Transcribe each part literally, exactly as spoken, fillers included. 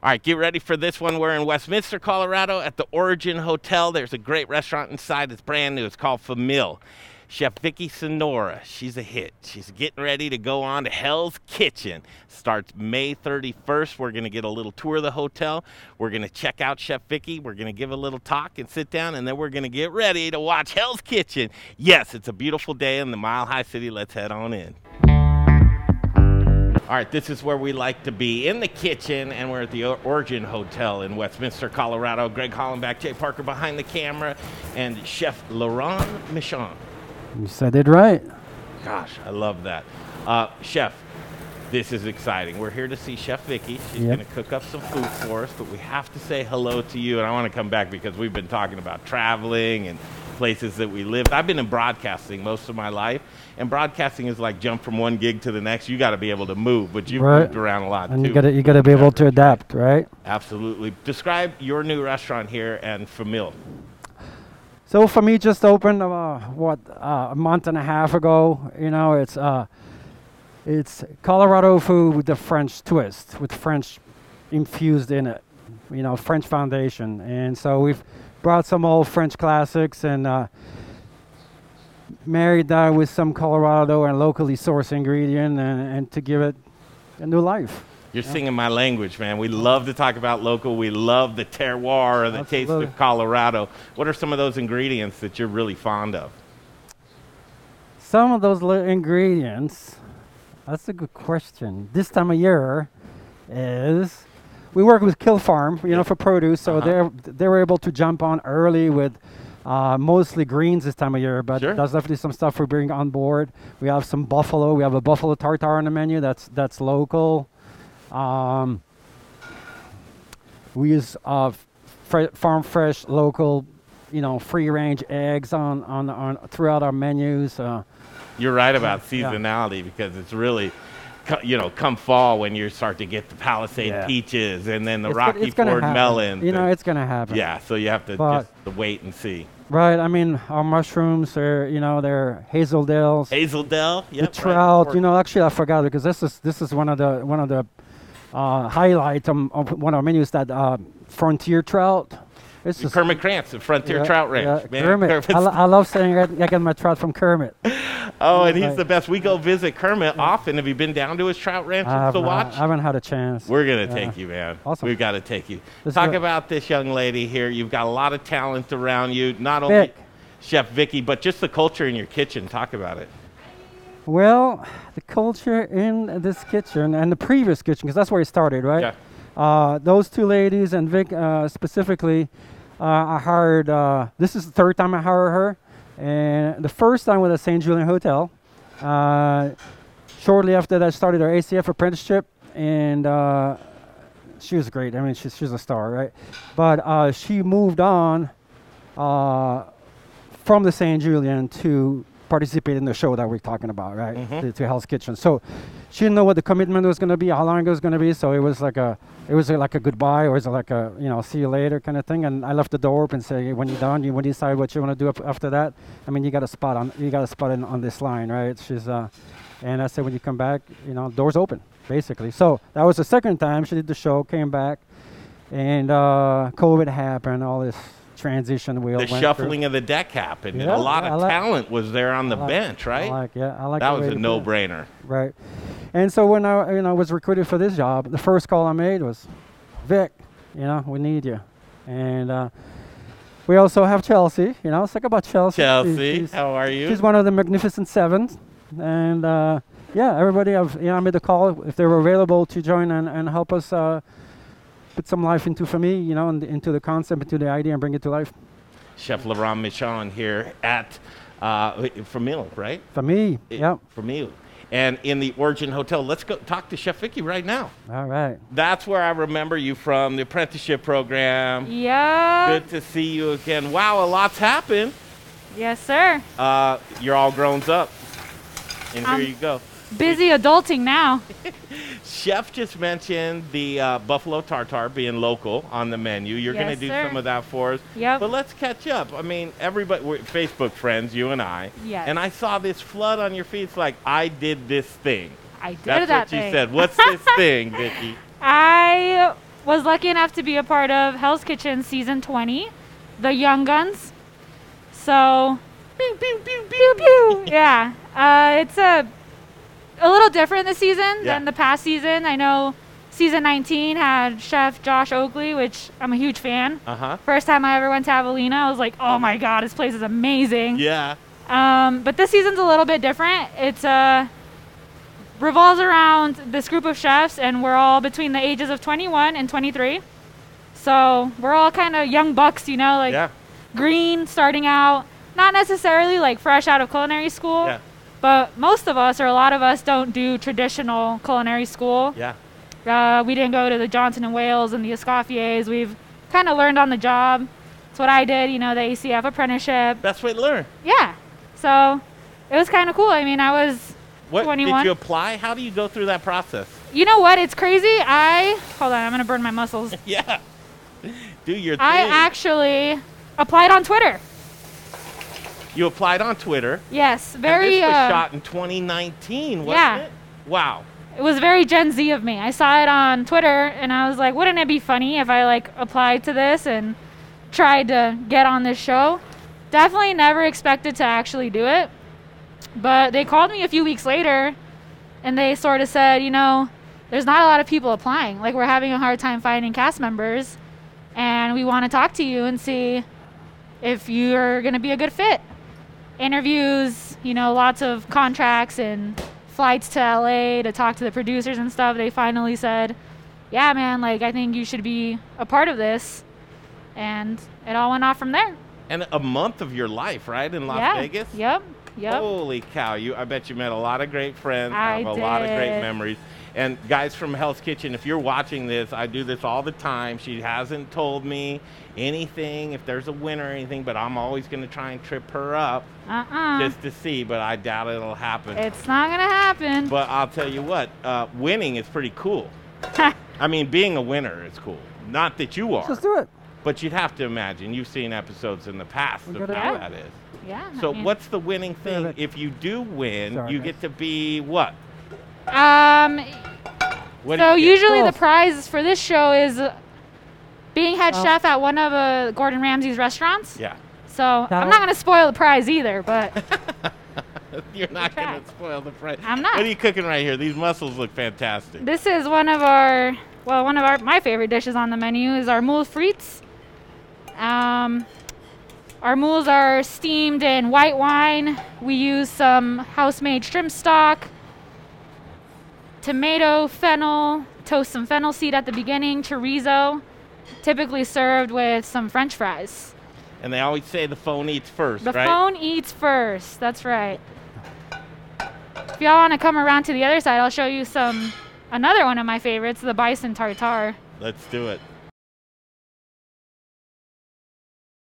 All right, get ready for this one. We're in Westminster, Colorado at the Origin Hotel. There's a great restaurant inside. It's brand new. It's called Famille. Chef Vicky Sonora, she's a hit. She's getting ready to go on to Hell's Kitchen. Starts May thirty-first. We're going to get a little tour of the hotel. We're going to check out Chef Vicky. We're going to give a little talk and sit down, and then we're going to get ready to watch Hell's Kitchen. Yes, it's a beautiful day in the Mile High City. Let's head on in. All right, this is where we like to be, in the kitchen, and we're at the Origin Hotel in Westminster, Colorado. Greg Hollenbeck, Jay Parker behind the camera, and Chef Laurent Michon. You said it right. Gosh, I love that. Uh, Chef, this is exciting. We're here to see Chef Vicky. She's yep. going to cook up some food for us, but we have to say hello to you. And I want to come back because we've been talking about traveling and places that we lived. I've been in broadcasting most of my life, and broadcasting is like jump from one gig to the next. You got to be able to move, but you've right. moved around a lot and too. You got to you got to be able to adapt, right? Absolutely. Describe your new restaurant here and Famille. So for me, just opened uh, what uh, a month and a half ago. You know, it's uh, it's Colorado food with the French twist, with French infused in it. You know, French foundation, and so we've brought some old French classics and uh, married that with some Colorado and locally sourced ingredient, and, and to give it a new life. You're yeah. singing my language, man. We love to talk about local. We love the terroir or the Absolutely. Taste of Colorado. What are some of those ingredients that you're really fond of? Some of those little ingredients, that's a good question. This time of year is, we work with Kill Farm, you yeah. know, for produce. So uh-huh. they they were able to jump on early with uh, mostly greens this time of year. But sure. there's definitely some stuff we bring on board. We have some buffalo. We have a buffalo tartare on the menu that's that's local. Um, we use uh, fre- farm fresh, local, you know, free range eggs on, on, on throughout our menus. Uh, You're right about seasonality yeah. because it's really, co- you know, come fall when you start to get the Palisade yeah. peaches and then the it's Rocky it's Ford melons. You know, it's going to happen. Yeah, so you have to but just wait and see. Right, I mean, our mushrooms are, you know, they're Hazeldales. Hazeldale, yeah. The trout, right. you know, actually I forgot because this is this is one of the one of the Uh, highlight um, of one of our menus that uh, Frontier Trout. It's just Kermit Krantz, the Frontier yeah, Trout Ranch. Yeah, man. Kermit. I, lo- I love saying I get my trout from Kermit. Oh, and he's like, the best. We go visit Kermit yeah. often. Have you been down to his trout ranch I to watch? Not, I haven't had a chance. We're going to yeah. take you, man. Awesome. We've got to take you. Let's Talk go. about this young lady here. You've got a lot of talent around you, not Vic. only Chef Vicky, but just the culture in your kitchen. Talk about it. Well, the culture in this kitchen and the previous kitchen, because that's where it started, right? Yeah. Uh, those two ladies and Vic uh, specifically, uh, I hired, uh, this is the third time I hired her. And the first time was at St Julien Hotel. Uh, shortly after that, I started our A C F apprenticeship. And uh, she was great. I mean, she's, she's a star, right? But uh, she moved on uh, from the St Julien to participate in the show that we're talking about, right? Mm-hmm. To, to Hell's Kitchen. So she didn't know what the commitment was going to be, how long it was going to be. So it was like a, it was like a goodbye, or is it like a, you know, see you later kind of thing. And I left the door open, say when you're done, you want to decide what you want to do after that. I mean, you got a spot on, you got a spot in, on this line, right? She's, uh, and I said when you come back, you know, doors open, basically. So that was the second time she did the show, came back, and uh, COVID happened, all this. Transition wheel. The shuffling through. of the deck happened. Yeah, a lot yeah, of like talent was there on the like bench, right? I like, yeah, I like that was a no-brainer. Right. And so when I, you know, was recruited for this job, the first call I made was, Vic, you know, we need you. And uh, we also have Chelsea. You know, it's like about Chelsea. Chelsea, she's, how are you? She's one of the Magnificent Seven, and uh, yeah, everybody. I've, you know, I made a call if they were available to join and, and help us. Uh, Put some life into for me, you know, and into the concept, into the idea, and bring it to life. Chef Laurent Michon here at uh, Famille, right? Famille, yeah. Famille, and in the Origin Hotel. Let's go talk to Chef Vicky right now. All right. That's where I remember you from the apprenticeship program. Yeah. Good to see you again. Wow, a lot's happened. Yes, sir. Uh, you're all grown up, and um, here you go. Busy adulting now. Chef just mentioned the uh, buffalo tartare being local on the menu. You're yes, going to do sir. some of that for us. Yep. But let's catch up. I mean, everybody, we're Facebook friends, you and I. Yes. And I saw this flood on your feed. It's like, I did this thing. I did That's that thing. That's what you said. What's this thing, Vicky? I was lucky enough to be a part of Hell's Kitchen season twenty, the Young Guns. So, pew, pew, pew, pew, pew. Yeah, uh, it's a a little different this season yeah. than the past season. I know season nineteen had Chef Josh Oakley, which I'm a huge fan. Uh-huh. First time I ever went to Avelina, I was like, oh my God, this place is amazing. Yeah. Um, but this season's a little bit different. It's uh, revolves around this group of chefs, and we're all between the ages of twenty-one and twenty-three. So we're all kind of young bucks, you know, like yeah. green, starting out. Not necessarily like fresh out of culinary school, yeah. but most of us, or a lot of us, don't do traditional culinary school. Yeah. Uh, we didn't go to the Johnson and Wales and the Escoffiers. We've kind of learned on the job. That's what I did, you know, the A C F apprenticeship. Best way to learn. Yeah. So it was kind of cool. I mean, I was what, twenty-one. Did you apply? How do you go through that process? You know what? It's crazy. I, hold on, I'm going to burn my muscles. yeah. Do your thing. I actually applied on Twitter. You applied on Twitter. Yes. Very. And this was uh, shot in twenty nineteen, wasn't yeah. it? Wow. It was very Gen Z of me. I saw it on Twitter, and I was like, wouldn't it be funny if I, like, applied to this and tried to get on this show? Definitely never expected to actually do it. But they called me a few weeks later, and they sort of said, you know, there's not a lot of people applying. Like, we're having a hard time finding cast members, and we want to talk to you and see if you're going to be a good fit. Interviews, you know, lots of contracts and flights to L A to talk to the producers and stuff. They finally said, yeah, man, like, I think you should be a part of this. And it all went off from there. And a month of your life, right, in Las yeah. Vegas? Yep, yep. Holy cow. You, I bet you met a lot of great friends. I have a did. lot of great memories. And guys from Hell's Kitchen, if you're watching this, I do this all the time. She hasn't told me anything, if there's a winner or anything, but I'm always going to try and trip her up uh-uh. just to see, but I doubt it'll happen. It's not going to happen. But I'll tell you what, uh, winning is pretty cool. I mean, being a winner is cool. Not that you are. Let's do it. But you'd have to imagine. You've seen episodes in the past we of how that is. Yeah. So I mean, what's the winning thing? Yeah, if you do win, sorry, you guys. get to be what? Um. What so usually the prize for this show is Uh, being head oh. chef at one of uh, Gordon Ramsay's restaurants. Yeah. So no. I'm not going to spoil the prize either, but. You're not going to spoil the prize. I'm not. What are you cooking right here? These mussels look fantastic. This is one of our, well, one of our, my favorite dishes on the menu is our moules frites. Um, our moules are steamed in white wine. We use some house-made shrimp stock, tomato, fennel, toast some fennel seed at the beginning, chorizo. Typically served with some French fries. And they always say the phone eats first, the right? The phone eats first. That's right. If y'all want to come around to the other side, I'll show you some another one of my favorites, the bison tartare. Let's do it.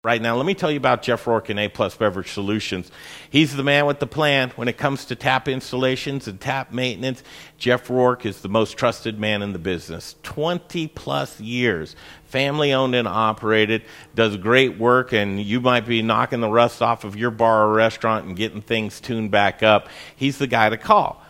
Right now, let me tell you about Jeff Rourke and A Plus Beverage Solutions. He's the man with the plan when it comes to tap installations and tap maintenance. Jeff Rourke is the most trusted man in the business. twenty plus years, family owned and operated, does great work, and you might be knocking the rust off of your bar or restaurant and getting things tuned back up. He's the guy to call.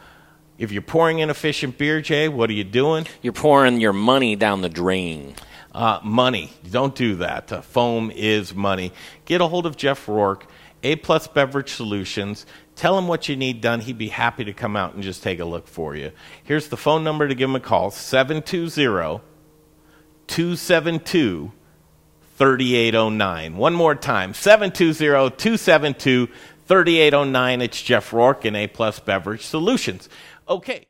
If you're pouring inefficient beer, Jay, what are you doing? You're pouring your money down the drain. Uh, money. Don't do that. Uh, foam is money. Get a hold of Jeff Rourke, A Plus Beverage Solutions. Tell him what you need done. He'd be happy to come out and just take a look for you. Here's the phone number to give him a call, seven two zero, two seven two, three eight zero nine. One more time, seven two zero, two seven two, three eight zero nine. It's Jeff Rourke and A Plus Beverage Solutions. Okay.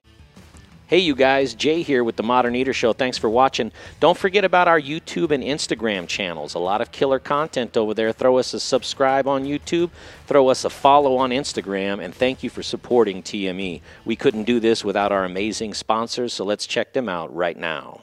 Hey, you guys, Jay here with the Modern Eater Show. Thanks for watching. Don't forget about our YouTube and Instagram channels. A lot of killer content over there. Throw us a subscribe on YouTube. Throw us a follow on Instagram. And thank you for supporting T M E. We couldn't do this without our amazing sponsors, so let's check them out right now.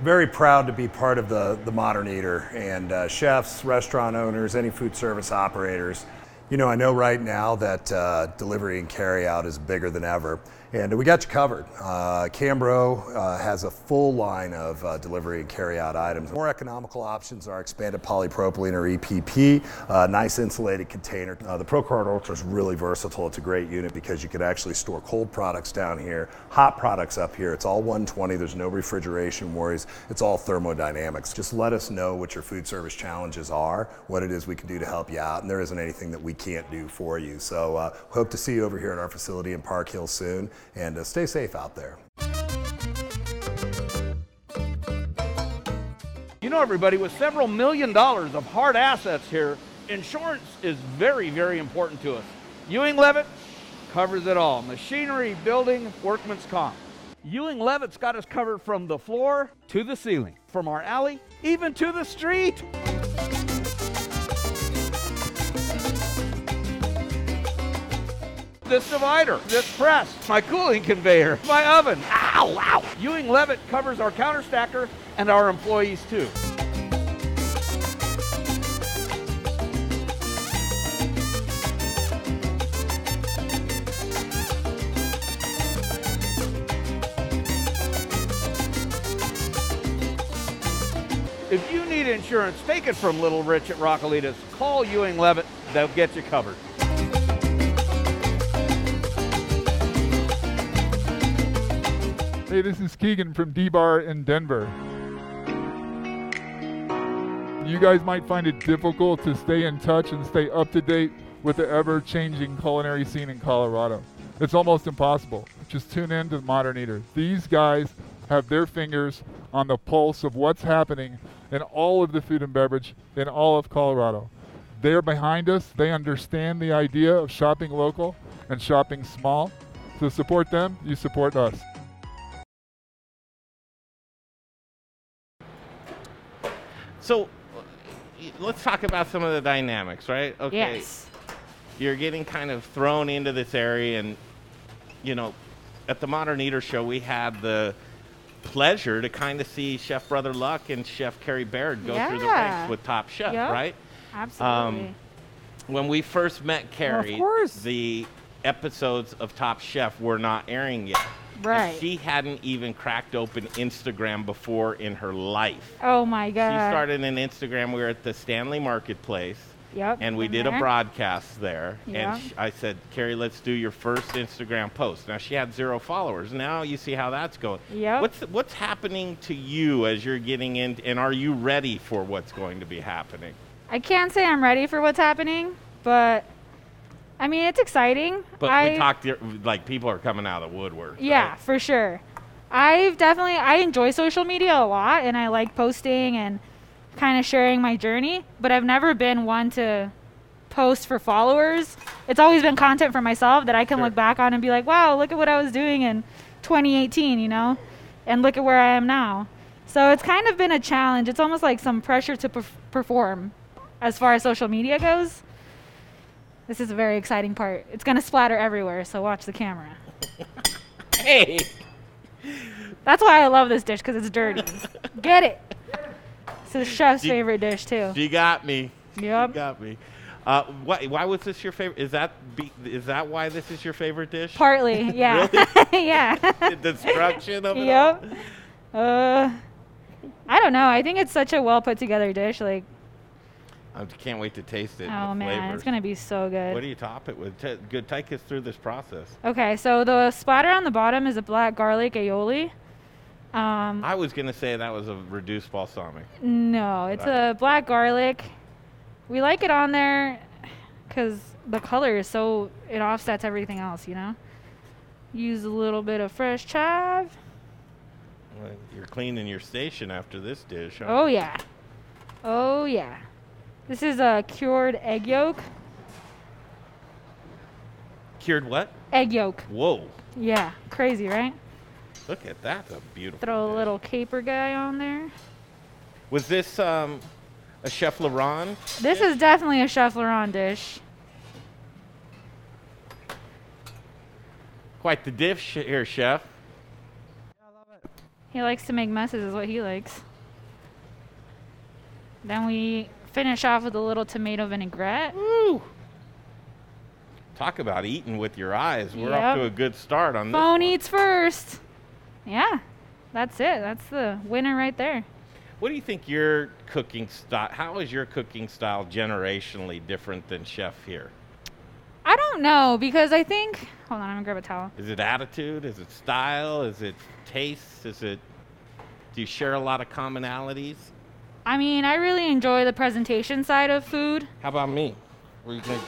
Very proud to be part of the, the Modern Eater, and uh, chefs, restaurant owners, any food service operators. You know, I know right now that uh, delivery and carry out is bigger than ever. And we got you covered. Uh, Cambro uh, has a full line of uh, delivery and carry-out items. More economical options are expanded polypropylene or E P P, uh, nice insulated container. Uh, the ProCard Ultra is really versatile. It's a great unit because you can actually store cold products down here, hot products up here. It's all one twenty. There's no refrigeration worries. It's all thermodynamics. Just let us know what your food service challenges are, what it is we can do to help you out, and there isn't anything that we can't do for you. So uh, hope to see you over here at our facility in Park Hill soon. And uh, stay safe out there. You know, everybody, with several million dollars of hard assets here, insurance is very, very important to us. Ewing-Leavitt covers it all. Machinery, building, workman's comp. Ewing-Leavitt's got us covered from the floor to the ceiling, from our alley even to the street. This divider, this press, my cooling conveyor, my oven, ow, ow. Ewing-Leavitt covers our counter stacker and our employees too. If you need insurance, take it from Little Rich at Roccalita's. Call Ewing-Leavitt, they'll get you covered. Hey, this is Keegan from D-Bar in Denver. You guys might find it difficult to stay in touch and stay up to date with the ever-changing culinary scene in Colorado. It's almost impossible. Just tune in to Modern Eater. These guys have their fingers on the pulse of what's happening in all of the food and beverage in all of Colorado. They're behind us. They understand the idea of shopping local and shopping small. So support them, you support us. So let's talk about some of the dynamics, right? Okay. Yes. You're getting kind of thrown into this area, and, you know, at the Modern Eater Show, we had the pleasure to kind of see Chef Brother Luck and Chef Carrie Baird go yeah. through the ranks with Top Chef, yep. right? Absolutely. Um, when we first met Carrie, well, the episodes of Top Chef were not airing yet. Right. And she hadn't even cracked open Instagram before in her life. Oh, my God. She started an Instagram. We were at the Stanley Marketplace. Yep. And we did there. a broadcast there. Yep. And sh- I said, Carrie, let's do your first Instagram post. Now, she had zero followers. Now you see how that's going. Yep. What's what's happening to you as you're getting in? And are you ready for what's going to be happening? I can't say I'm ready for what's happening, but... I mean, it's exciting. But I, we talked, like, people are coming out of the woodwork. Yeah, right? For sure. I've definitely, I enjoy social media a lot, and I like posting and kind of sharing my journey, but I've never been one to post for followers. It's always been content for myself that I can sure. look back on and be like, wow, look at what I was doing in twenty eighteen, you know, and look at where I am now. So it's kind of been a challenge. It's almost like some pressure to perf- perform as far as social media goes. This is a very exciting part. It's going to splatter everywhere, so watch the camera. Hey! That's why I love this dish, because it's dirty. Get it! It's the chef's she, favorite dish, too. She got me. Yep. She got me. Uh, why, why was this your favorite? Is that be, is that why this is your favorite dish? Partly, yeah. Really? Yeah. The destruction of it yep. all? Uh, I don't know. I think it's such a well-put-together dish, like... I can't wait to taste it. Oh, man, flavors. It's going to be so good. What do you top it with? T- good, take us through this process. Okay, so the splatter on the bottom is a black garlic aioli. Um, I was going to say that was a reduced balsamic. No, it's right. a black garlic. We like it on there because the color is so, it offsets everything else, you know? Use a little bit of fresh chive. Well, you're cleaning your station after this dish, huh? Oh, yeah. Oh, yeah. This is a cured egg yolk. Cured what? Egg yolk. Whoa. Yeah, crazy, right? Look at that. That's a beautiful. Throw dish. A little caper guy on there. Was this um, a Chef Laurent? This dish? Is definitely a Chef Laurent dish. Quite the dish here, Chef. I love it. He likes to make messes, is what he likes. Then we finish off with a little tomato vinaigrette. Ooh. Talk about eating with your eyes. We're yep. off to a good start on this Phone one. Eats first. Yeah, that's it. That's the winner right there. What do you think your cooking style, how is your cooking style generationally different than Chef here? I don't know, because I think, hold on, I'm gonna grab a towel. Is it attitude? Is it style? Is it taste? Is it, do you share a lot of commonalities? I mean, I really enjoy the presentation side of food. How about me? Were you gonna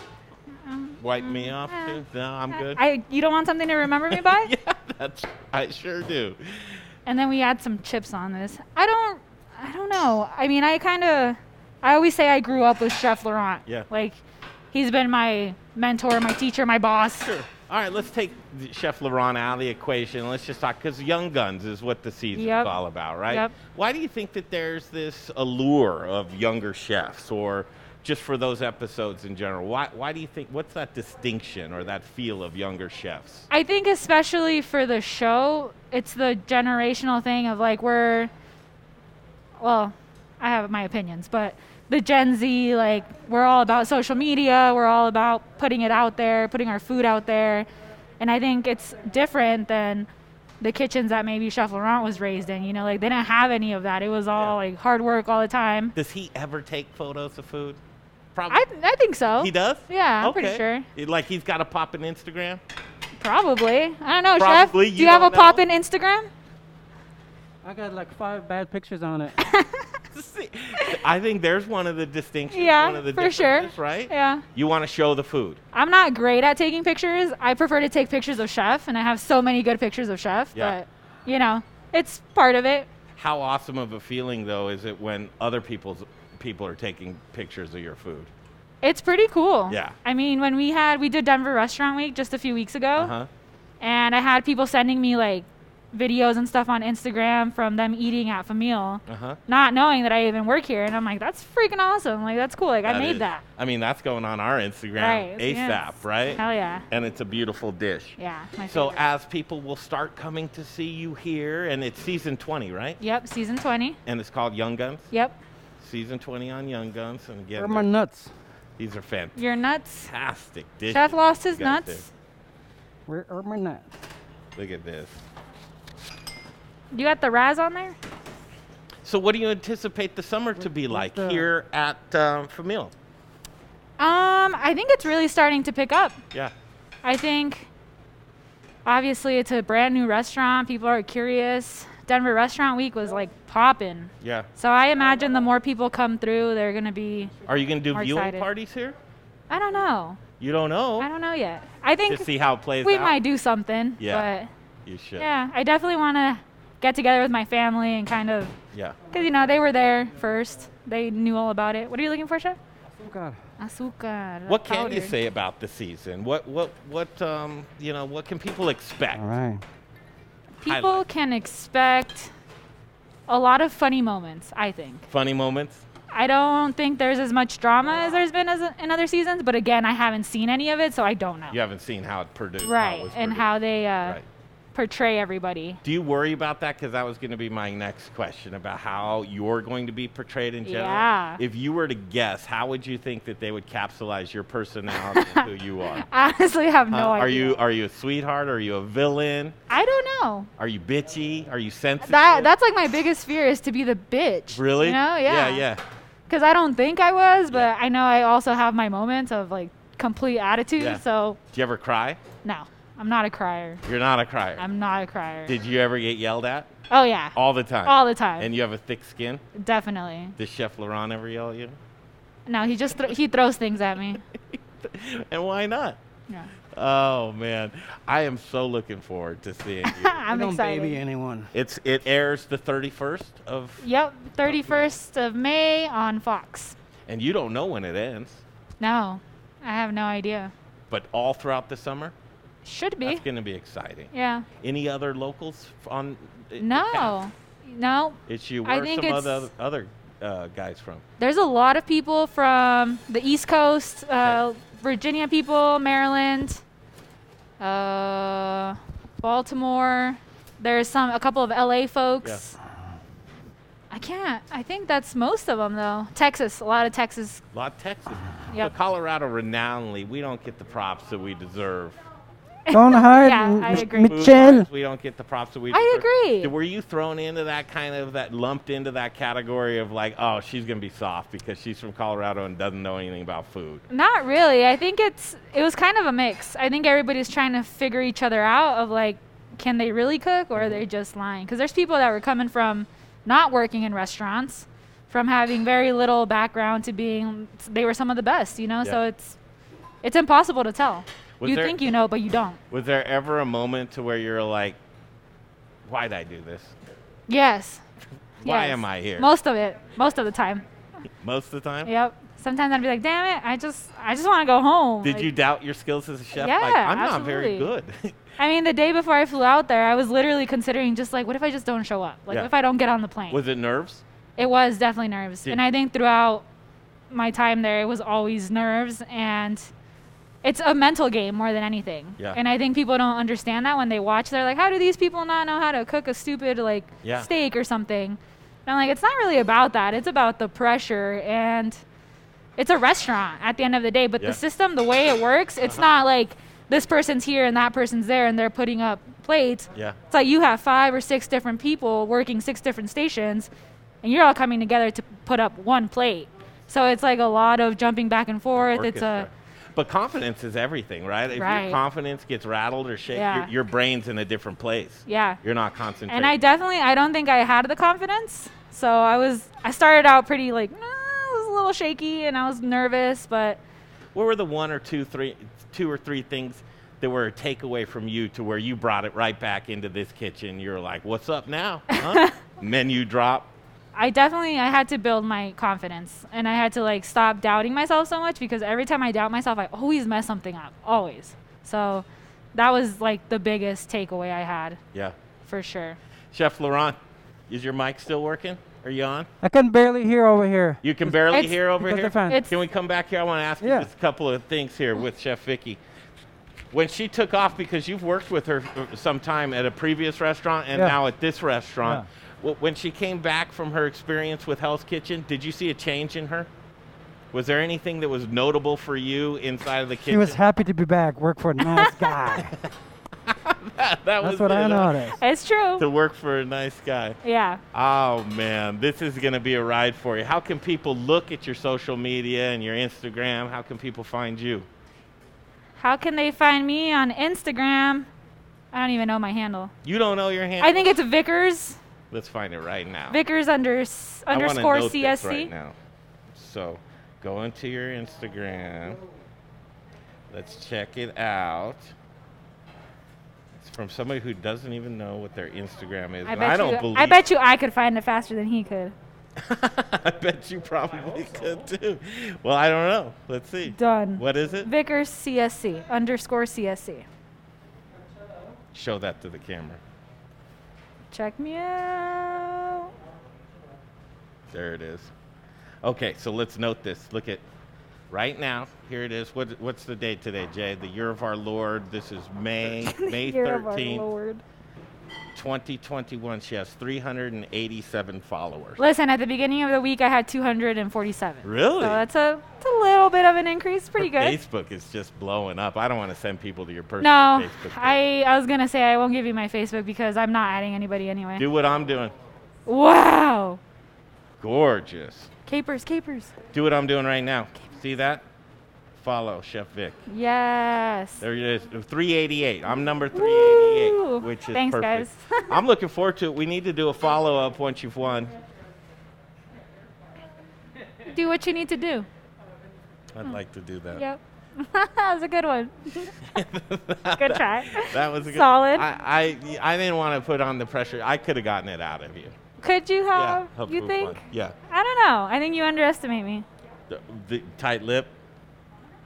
um, wipe um, me off uh, too? No, I'm uh, good. I, you don't want something to remember me by? Yeah, that's, I sure do. And then we add some chips on this. I don't, I don't know. I mean, I kind of, I always say I grew up with Chef Laurent. Yeah. Like, he's been my mentor, my teacher, my boss. Sure. All right, let's take Chef Laurent out of the equation. Let's just talk, because Young Guns is what the season's yep. all about, right? Yep. Why do you think that there's this allure of younger chefs, or just for those episodes in general? Why, why do you think, what's that distinction or that feel of younger chefs? I think especially for the show, it's the generational thing of like we're, well, I have my opinions, but the Gen Z, like, we're all about social media. We're all about putting it out there, putting our food out there. And I think it's different than the kitchens that maybe Chef Laurent was raised in. You know, like, they didn't have any of that. It was all, yeah. like, hard work all the time. Does he ever take photos of food? Probably. I, I think so. He does? Yeah, I'm okay. pretty sure. It, like, he's got a pop in Instagram? Probably. I don't know, Probably. Chef. Probably. Do you have a know. pop in Instagram? I got like five bad pictures on it. See, I think there's one of the distinctions. Yeah, one of the for sure. Right? Yeah. You want to show the food. I'm not great at taking pictures. I prefer to take pictures of Chef, and I have so many good pictures of Chef. Yeah. But, you know, it's part of it. How awesome of a feeling, though, is it when other people's people are taking pictures of your food? It's pretty cool. Yeah. I mean, when we had, we did Denver Restaurant Week just a few weeks ago, uh-huh. and I had people sending me, like, videos and stuff on Instagram from them eating at Famille, uh-huh. not knowing that I even work here. And I'm like, that's freaking awesome. Like, that's cool. Like, that I made is, that. I mean, that's going on our Instagram right. ASAP, yes. right? Hell yeah. And it's a beautiful dish. Yeah. My so favorite. As people will start coming to see you here, and it's season twenty, right? Yep, season twenty. And it's called Young Guns? Yep. Season twenty on Young Guns. And again, where are my nuts? These are fantastic. Your nuts? Fantastic dishes. Chef lost his nuts. There. Where are my nuts? Look at this. You got the Raz on there? So what do you anticipate the summer to be like here at um, Famille? Um, I think it's really starting to pick up. Yeah. I think, obviously, it's a brand new restaurant. People are curious. Denver Restaurant Week was, like, popping. Yeah. So I imagine the more people come through, they're going to be Are you going to do viewing excited. parties here? I don't know. You don't know? I don't know yet. I think to see how it plays we out. might do something. Yeah. But you should. Yeah. I definitely want to get together with my family and kind of, yeah, because you know they were there first, they knew all about it. What are you looking for, Chef? Azúcar. Azúcar. What can powder. you say about the season? What what what um you know what can people expect? All right. People Highlight. can expect a lot of funny moments. I think. Funny moments. I don't think there's as much drama as there's been as in other seasons, but again, I haven't seen any of it, so I don't know. You haven't seen how it produced, right? How it was and produced. how they. Uh, right. portray everybody. Do you worry about that? Because that was going to be my next question about how you're going to be portrayed in general. Yeah. If you were to guess, how would you think that they would capsulize your personality and who you are? I honestly have no huh? idea. Are you are you a sweetheart? Are you a villain? I don't know. Are you bitchy? Are you sensitive? That that's like my biggest fear is to be the bitch. Really? You know? Yeah. Yeah, yeah. Because I don't think I was, but yeah. I know I also have my moments of like complete attitude. Yeah. So. Do you ever cry? No. I'm not a crier. You're not a crier. I'm not a crier. Did you ever get yelled at? Oh, yeah. All the time? All the time. And you have a thick skin? Definitely. Does Chef Laurent ever yell at you? No, he just th- he throws things at me. And why not? Yeah. Oh, man. I am so looking forward to seeing you. I'm you don't excited. Baby anyone. It's, it airs the thirty-first of? Yep, thirty-first of May on Fox. And you don't know when it ends? No, I have no idea. But all throughout the summer? Should be. That's going to be exciting. Yeah. Any other locals on? No, no. It's you. Where I think some it's other other uh, guys from? There's a lot of people from the East Coast, uh, okay. Virginia people, Maryland, uh, Baltimore. There's some a couple of L A folks. Yeah. I can't. I think that's most of them, though. Texas, a lot of Texas. A lot of Texas. Yep. But Colorado, renownedly, we don't get the props that we deserve. Don't hide, yeah, I agree. Michelle. We don't get the props that we deserve. I agree. Were you thrown into that kind of, that lumped into that category of like, oh, she's going to be soft because she's from Colorado and doesn't know anything about food? Not really. I think it's, it was kind of a mix. I think everybody's trying to figure each other out of like, can they really cook or are they just lying? Because there's people that were coming from not working in restaurants, from having very little background to being, they were some of the best, you know? Yeah. So it's, it's impossible to tell. Was you there, think you know, but you don't. Was there ever a moment to where you're like, why'd I do this? Yes. Why yes. am I here? Most of it. Most of the time. Most of the time? Yep. Sometimes I'd be like, damn it, I just I just want to go home. Did like, you doubt your skills as a chef? Yeah, like, I'm absolutely. not very good. I mean, the day before I flew out there, I was literally considering just like, what if I just don't show up? Like, yeah. what if I don't get on the plane? Was it nerves? It was definitely nerves. Did and I think throughout my time there, it was always nerves, and it's a mental game more than anything. Yeah. And I think people don't understand that when they watch. They're like, how do these people not know how to cook a stupid like yeah. steak or something? And I'm like, it's not really about that. It's about the pressure, and it's a restaurant at the end of the day. But yeah. the system, the way it works, it's uh-huh. not like this person's here and that person's there and they're putting up plates. Yeah. It's like you have five or six different people working six different stations, and you're all coming together to put up one plate. So it's like a lot of jumping back and forth. Orchestra. It's a... But confidence is everything, right? If right. your confidence gets rattled or shaken, yeah. your, your brain's in a different place. Yeah. You're not concentrating. And I definitely, I don't think I had the confidence. So I was, I started out pretty like, nah, I was a little shaky and I was nervous, but. What were the one or two, three, two or three things that were a takeaway from you to where you brought it right back into this kitchen? You're like, what's up now? Huh? Menu drop. I definitely, I had to build my confidence, and I had to like stop doubting myself so much, because every time I doubt myself, I always mess something up, always. So that was like the biggest takeaway I had. Yeah. For sure. Chef Laurent, is your mic still working? Are you on? I can barely hear over here. You can it's, barely it's, hear over here? Can we come back here? I want to ask yeah. you just a couple of things here with Chef Vicky. When she took off, because you've worked with her some time at a previous restaurant and yeah. now at this restaurant, yeah. when she came back from her experience with Hell's Kitchen, did you see a change in her? Was there anything that was notable for you inside of the kitchen? She was happy to be back, work for a nice guy. that, that That's was what I noticed. It's true. To work for a nice guy. Yeah. Oh, man. This is going to be a ride for you. How can people look at your social media and your Instagram? How can people find you? How can they find me on Instagram? I don't even know my handle. You don't know your handle? I think it's Vickers. Let's find it right now. Vickers under, s- underscore note C S C. This right now. So go into your Instagram. Let's check it out. It's from somebody who doesn't even know what their Instagram is. I, bet I don't you, believe I bet you I could find it faster than he could. I bet you probably could too. Well, I don't know. Let's see. Done. What is it? Vickers C S C underscore C S C. Show that to the camera. Check me out. There it is. Okay, so let's note this. Look at right now. Here it is. What, what's the date today, Jay? The year of our Lord. This is May May thirteenth, twenty twenty-one. She has three hundred eighty-seven followers. Listen, at the beginning of the week, I had two hundred forty-seven. Really? So that's a, that's a little bit of an increase. Pretty Her good. Facebook is just blowing up. I don't want to send people to your personal no, Facebook page. No, I, I was going to say I won't give you my Facebook because I'm not adding anybody anyway. Do what I'm doing. Wow. Gorgeous. Capers, capers. Do what I'm doing right now. Capers. See that? Follow Chef Vic. Yes. There it is. three eighty-eight. I'm number three eighty-eight, Woo. Which is Thanks, perfect. Guys. I'm looking forward to it. We need to do a follow-up once you've won. Do what you need to do. I'd hmm. like to do that. Yep. That was a good one. Good try. That was a good solid. I, I I didn't want to put on the pressure. I could have gotten it out of you. Could you have? Yeah, you think? One. Yeah. I don't know. I think you underestimate me. The, the tight lip.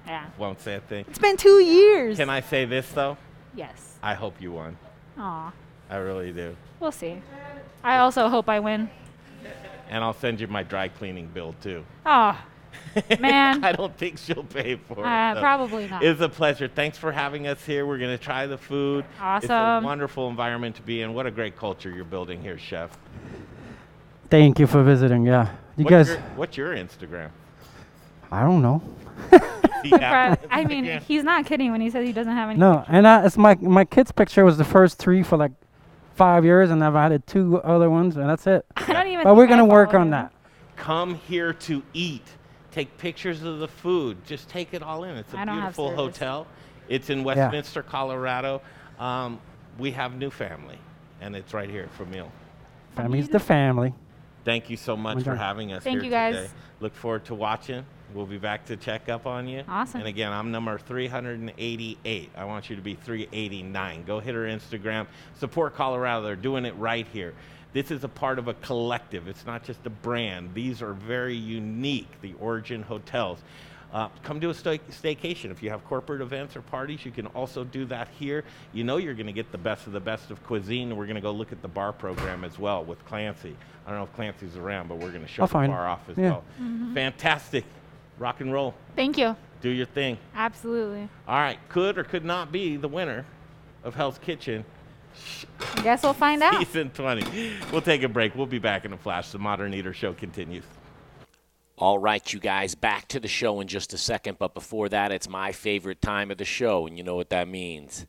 Yeah. Won't say a thing. It's been two years. Can I say this, though? Yes. I hope you won. Aw. I really do. We'll see. I also hope I win. And I'll send you my dry cleaning bill, too. Oh, man. I don't think she'll pay for uh, it. Though. Probably not. It's a pleasure. Thanks for having us here. We're going to try the food. Awesome. It's a wonderful environment to be in. What a great culture you're building here, Chef. Thank you for visiting. Yeah, you what's guys. Your, what's your Instagram? I don't know. I mean, again. He's not kidding when he says he doesn't have any. No, pictures. and I, it's my my kid's picture was the first three for like five years, and I've added two other ones, and that's it. I don't even. But we're gonna work on that. Come here to eat. Take pictures of the food. Just take it all in. It's a beautiful hotel. It's in Westminster, yeah. Colorado. Um, we have new family, and it's right here for meal. Family's the family. Thank you so much for having us. Thank you guys. Today. Look forward to watching. We'll be back to check up on you. Awesome. And again, I'm number three eighty-eight. I want you to be three eighty-nine. Go hit her Instagram. Support Colorado. They're doing it right here. This is a part of a collective. It's not just a brand. These are very unique, the Origin Hotels. Uh, come do a stay- staycation. If you have corporate events or parties, you can also do that here. You know you're going to get the best of the best of cuisine. We're going to go look at the bar program as well with Clancy. I don't know if Clancy's around, but we're going to show I'll the find bar it. off as yeah. well. Mm-hmm. Fantastic. Rock and roll. Thank you. Do your thing. Absolutely. All right. Could or could not be the winner of Hell's Kitchen. I guess we'll find out. Season twenty. We'll take a break. We'll be back in a flash. The Modern Eater Show continues. All right, you guys, back to the show in just a second. But before that, it's my favorite time of the show, and you know what that means.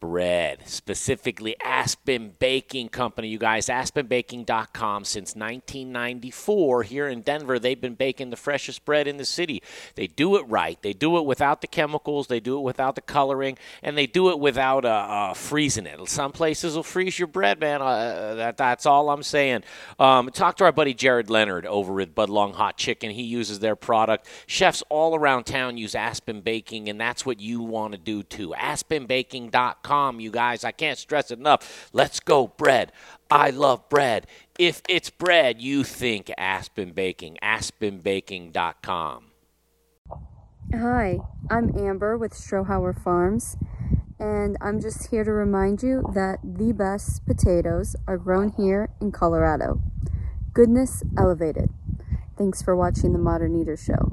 Bread, specifically Aspen Baking Company, you guys, aspen baking dot com since nineteen ninety-four. Here in Denver, they've been baking the freshest bread in the city. They do it right. They do it without the chemicals. They do it without the coloring, and they do it without uh, uh, freezing it. Some places will freeze your bread, man. Uh, that, that's all I'm saying. Um, talk to our buddy Jared Leonard over at Budlong Hot Chicken. He uses their product. Chefs all around town use Aspen Baking, and that's what you want to do too. aspen baking dot com, you guys. I can't stress enough. Let's go bread. I love bread. If it's bread, you think Aspen Baking. aspen baking dot com. Hi, I'm Amber with Strohauer Farms, and I'm just here to remind you that the best potatoes are grown here in Colorado. Goodness elevated. Thanks for watching the Modern Eater Show.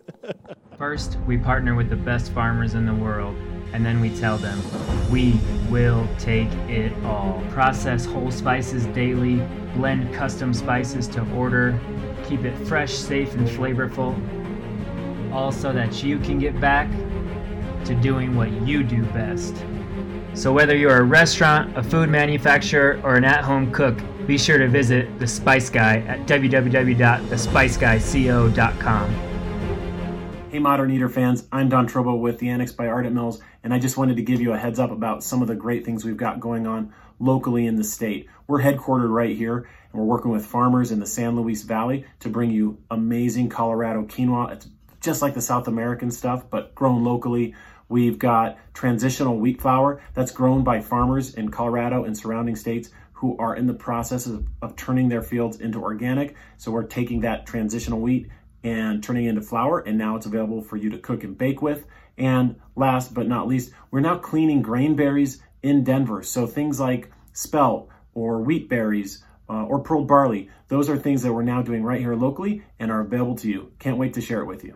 First, we partner with the best farmers in the world, and then we tell them, we will take it all. Process whole spices daily, blend custom spices to order, keep it fresh, safe, and flavorful, all so that you can get back to doing what you do best. So whether you're a restaurant, a food manufacturer, or an at-home cook, be sure to visit The Spice Guy at w w w dot the spice guy co dot com. Hey, Modern Eater fans, I'm Don Trobo with the Annex by Ardent Mills, and I just wanted to give you a heads up about some of the great things we've got going on locally in the state. We're headquartered right here, and we're working with farmers in the San Luis Valley to bring you amazing Colorado quinoa. It's just like the South American stuff, but grown locally. We've got transitional wheat flour that's grown by farmers in Colorado and surrounding states who are in the process of, of turning their fields into organic. So we're taking that transitional wheat and turning it into flour, and now it's available for you to cook and bake with. And last but not least, we're now cleaning grain berries in Denver. So things like spelt or wheat berries uh, or pearl barley, those are things that we're now doing right here locally and are available to you. Can't wait to share it with you.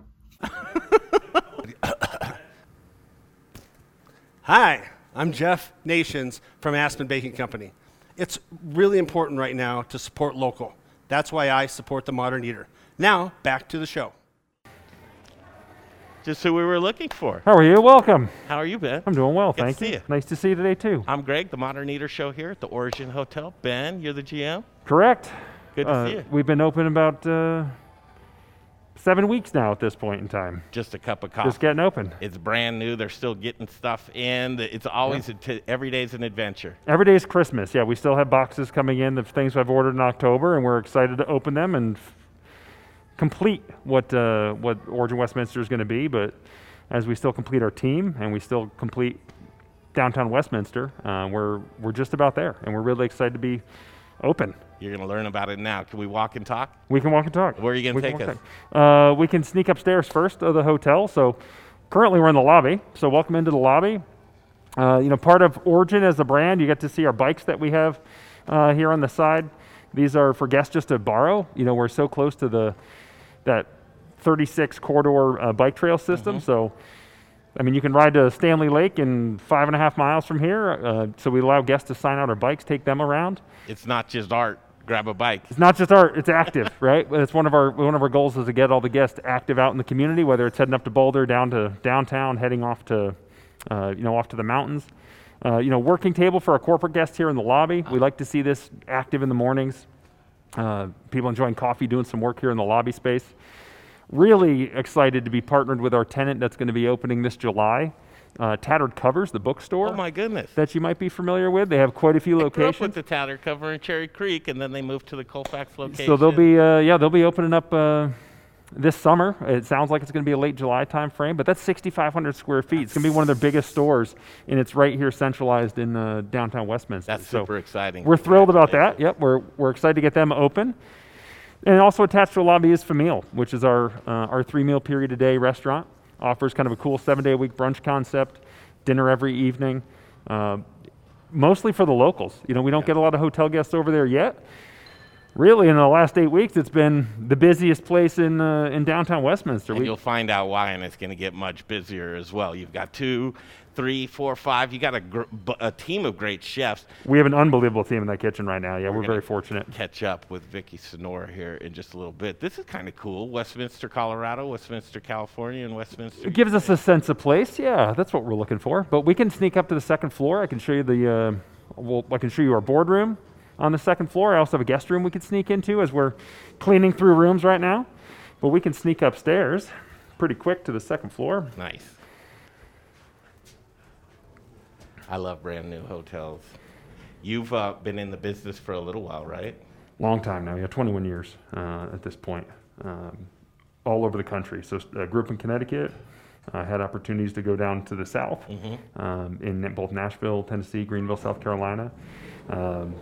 Hi, I'm Jeff Nations from Aspen Baking Company. It's really important right now to support local. That's why I support the Modern Eater. Now, back to the show. Just who we were looking for. How are you? Welcome. How are you, Ben? I'm doing well, Good thank you. you. Nice to see you today, too. I'm Greg, the Modern Eater Show here at the Origin Hotel. Ben, you're the G M? Correct. Good to uh, see you. We've been open about uh, seven weeks now at this point in time. Just a cup of coffee. Just getting open. It's brand new. They're still getting stuff in. It's always, yeah. t- every day's an adventure. Every day's Christmas. Yeah, we still have boxes coming in of things I've ordered in October, and we're excited to open them and f- complete what uh, what Origin Westminster is going to be, but as we still complete our team and we still complete downtown Westminster, uh, we're we're just about there, and we're really excited to be open. You're going to learn about it now. Can we walk and talk? We can walk and talk. Where are you going to take us? Uh, we can sneak upstairs first of the hotel. So currently we're in the lobby. So welcome into the lobby. Uh, you know, part of Origin as a brand, you get to see our bikes that we have uh, here on the side. These are for guests just to borrow. You know, we're so close to the that thirty-six corridor uh, bike trail system. Mm-hmm. So, I mean, you can ride to Stanley Lake in five and a half miles from here. Uh, so we allow guests to sign out our bikes, take them around. It's not just art. Grab a bike. It's not just art. It's active, right? It's one of our one of our goals is to get all the guests active out in the community, whether it's heading up to Boulder, down to downtown, heading off to, uh, you know, off to the mountains. Uh, you know, working table for our corporate guests here in the lobby. We like to see this active in the mornings. Uh, people enjoying coffee, doing some work here in the lobby space. Really excited to be partnered with our tenant that's going to be opening this July. Uh, Tattered Covers, the bookstore. Oh my goodness! That you might be familiar with. They have quite a few I locations. Grew up with the Tattered Cover in Cherry Creek, and then they moved to the Colfax location. So they'll be, uh, yeah, they'll be opening up uh, this summer. It sounds like it's going to be a late July time frame, but that's sixty-five hundred square feet. That's it's going to be one of their biggest stores, and it's right here, centralized in uh, downtown Westminster. That's so super exciting. We're thrilled about that. Yep, we're we're excited to get them open. And also attached to the lobby is Famille, which is our uh, our three meal period a day restaurant. Offers kind of a cool seven-day-a-week brunch concept, dinner every evening, uh, mostly for the locals. You know, we don't yeah. get a lot of hotel guests over there yet. Really, in the last eight weeks, it's been the busiest place in uh, in downtown Westminster. And we, you'll find out why, and it's going to get much busier as well. You've got two, three, four, five. You got a, gr- a team of great chefs. We have an unbelievable team in that kitchen right now. Yeah, we're, we're very fortunate. Catch up with Vicky Sonora here in just a little bit. This is kind of cool. Westminster, Colorado, Westminster, California, and Westminster. It gives U K. us a sense of place. Yeah, that's what we're looking for. But we can sneak up to the second floor. I can show you the. Uh, well, I can show you our boardroom on the second floor. I also have a guest room we could sneak into as we're cleaning through rooms right now. But we can sneak upstairs pretty quick to the second floor. Nice. I love brand new hotels. You've uh, been in the business for a little while, right? Long time now, yeah, twenty-one years uh, at this point, um, all over the country. So I grew up in Connecticut. I had opportunities to go down to the south, mm-hmm. um, in both Nashville, Tennessee, Greenville, South Carolina. Um,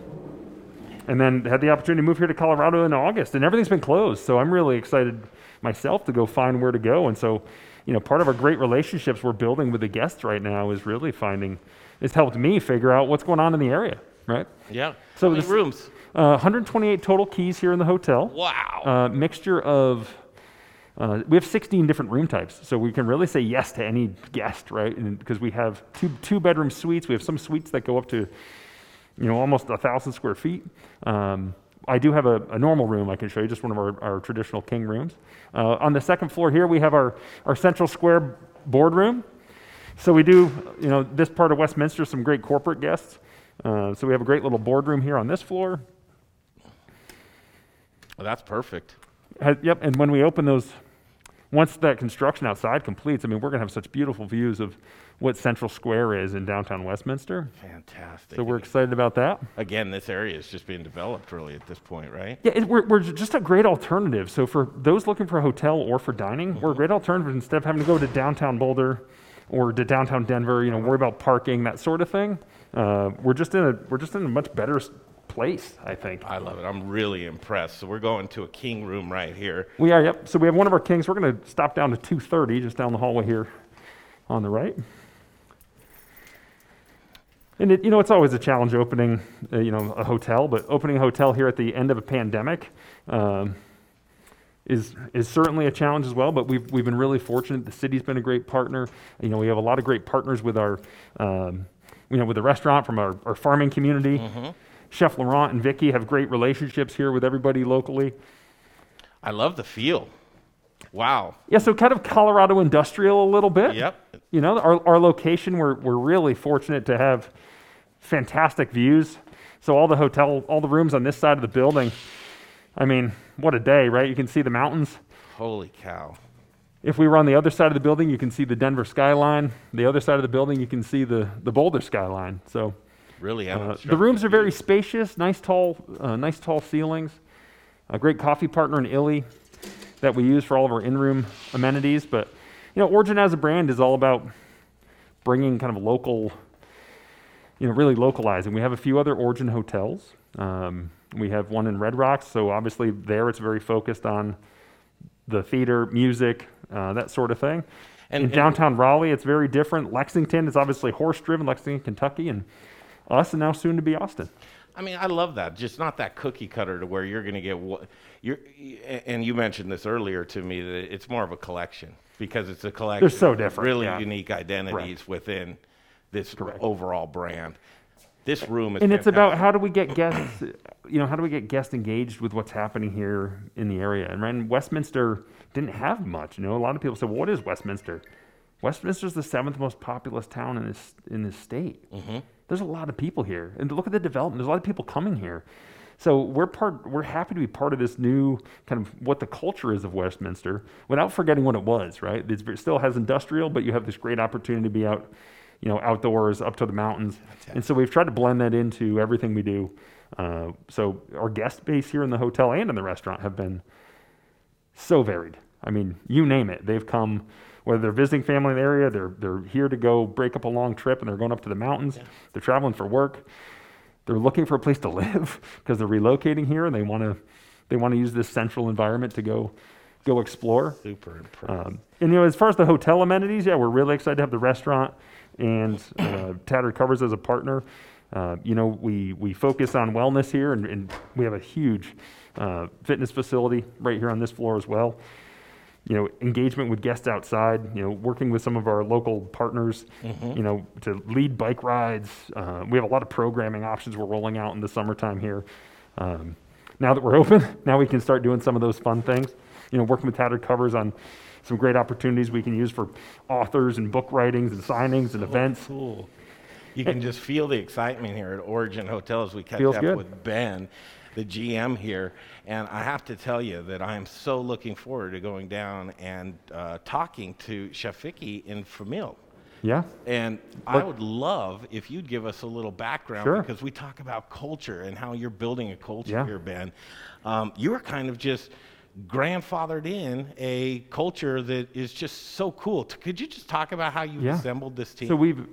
and then had the opportunity to move here to Colorado in August, and everything's been closed. So I'm really excited myself to go find where to go. And so, you know, part of our great relationships we're building with the guests right now is really finding, it's helped me figure out what's going on in the area, right? Yeah. So how many rooms? Uh, one hundred twenty-eight total keys here in the hotel. Wow. Uh, mixture of, uh, we have sixteen different room types. So we can really say yes to any guest, right? Because we have two two bedroom suites. We have some suites that go up to, you know, almost one thousand square feet. Um, I do have a, a normal room I can show you, just one of our, our traditional king rooms. Uh, on the second floor here, we have our, our central square boardroom. So we do, you know, this part of Westminster, some great corporate guests. Uh, so we have a great little boardroom here on this floor. Well, that's perfect. Uh, yep, and when we open those, once that construction outside completes, I mean, we're going to have such beautiful views of what Central Square is in downtown Westminster. Fantastic. So we're excited about that. Again, this area is just being developed really at this point, right? Yeah, it, we're, we're just a great alternative. So for those looking for a hotel or for dining, mm-hmm. we're a great alternative instead of having to go to downtown Boulder or to downtown Denver, you know, worry about parking, that sort of thing. Uh, we're just in a we're just in a much better place, I think. I love it. I'm really impressed. So we're going to a king room right here. We are, yep. So we have one of our kings. We're going to stop down to two thirty, just down the hallway here on the right. And, it, you know, it's always a challenge opening, uh, you know, a hotel, but opening a hotel here at the end of a pandemic um, is is certainly a challenge as well, but we've we've been really fortunate. The city's been a great partner. You know, we have a lot of great partners with our, um, you know, with the restaurant from our, our farming community. Mm-hmm. Chef Laurent and Vicky have great relationships here with everybody locally. I love the feel. Wow. Yeah, so kind of Colorado industrial a little bit. Yep. You know, our our location, we're we're really fortunate to have fantastic views. So all the hotel, all the rooms on this side of the building, I mean, what a day, right? You can see the mountains. Holy cow. If we were on the other side of the building, you can see the Denver skyline. The other side of the building, you can see the, the Boulder skyline. So really, uh, the rooms are very spacious, nice tall, uh, nice tall ceilings. A great coffee partner in Illy that we use for all of our in-room amenities. But you know, Origin as a brand is all about bringing kind of local, you know, really localizing. We have a few other Origin hotels. Um, we have one in Red Rocks, so obviously there it's very focused on the theater, music, uh, that sort of thing. And, in downtown and Raleigh, it's very different. Lexington is obviously horse-driven, Lexington, Kentucky, and us, and now soon to be Austin. I mean, I love that. Just not that cookie cutter to where you're going to get what you're. And you mentioned this earlier to me that it's more of a collection because it's a collection. They're so different. Really yeah. unique identities Correct. Within this Correct. Overall brand. This room is. And it's fantastic. About how do we get guests, you know, how do we get guests engaged with what's happening here in the area? And right, Westminster didn't have much. You know, a lot of people said, well, "What is Westminster?" Westminster's the seventh most populous town in this in this state. Mm-hmm. There's a lot of people here, and look at the development. There's a lot of people coming here, so we're part. We're happy to be part of this new kind of what the culture is of Westminster, without forgetting what it was. Right, it's, it still has industrial, but you have this great opportunity to be out, you know, outdoors, up to the mountains, and so we've tried to blend that into everything we do. Uh, so our guest base here in the hotel and in the restaurant have been so varied. I mean, you name it, they've come. Whether they're visiting family in the area, they're they're here to go break up a long trip and they're going up to the mountains, yeah. they're traveling for work, they're looking for a place to live because they're relocating here and they want to they want to use this central environment to go go explore. Super impressive. Um, and you know, as far as the hotel amenities, yeah, we're really excited to have the restaurant and uh, Tattered Covers as a partner. Uh, you know, we we focus on wellness here and, and we have a huge uh, fitness facility right here on this floor as well. You know, engagement with guests outside, you know, working with some of our local partners, mm-hmm. you know, to lead bike rides. Uh, we have a lot of programming options we're rolling out in the summertime here. Um, now that we're open, now we can start doing some of those fun things. You know, working with Tattered Covers on some great opportunities we can use for authors and book writings and signings and oh, events. Cool. You can just feel the excitement here at Origin Hotel as we catch Feels up good. With Ben, the G M here, and I have to tell you that I am so looking forward to going down and uh, talking to Chef Vicky in Famille. Yeah. And but, I would love if you'd give us a little background sure. because we talk about culture and how you're building a culture yeah. here, Ben. Um, you were kind of just grandfathered in a culture that is just so cool. Could you just talk about how you yeah. assembled this team? So we've.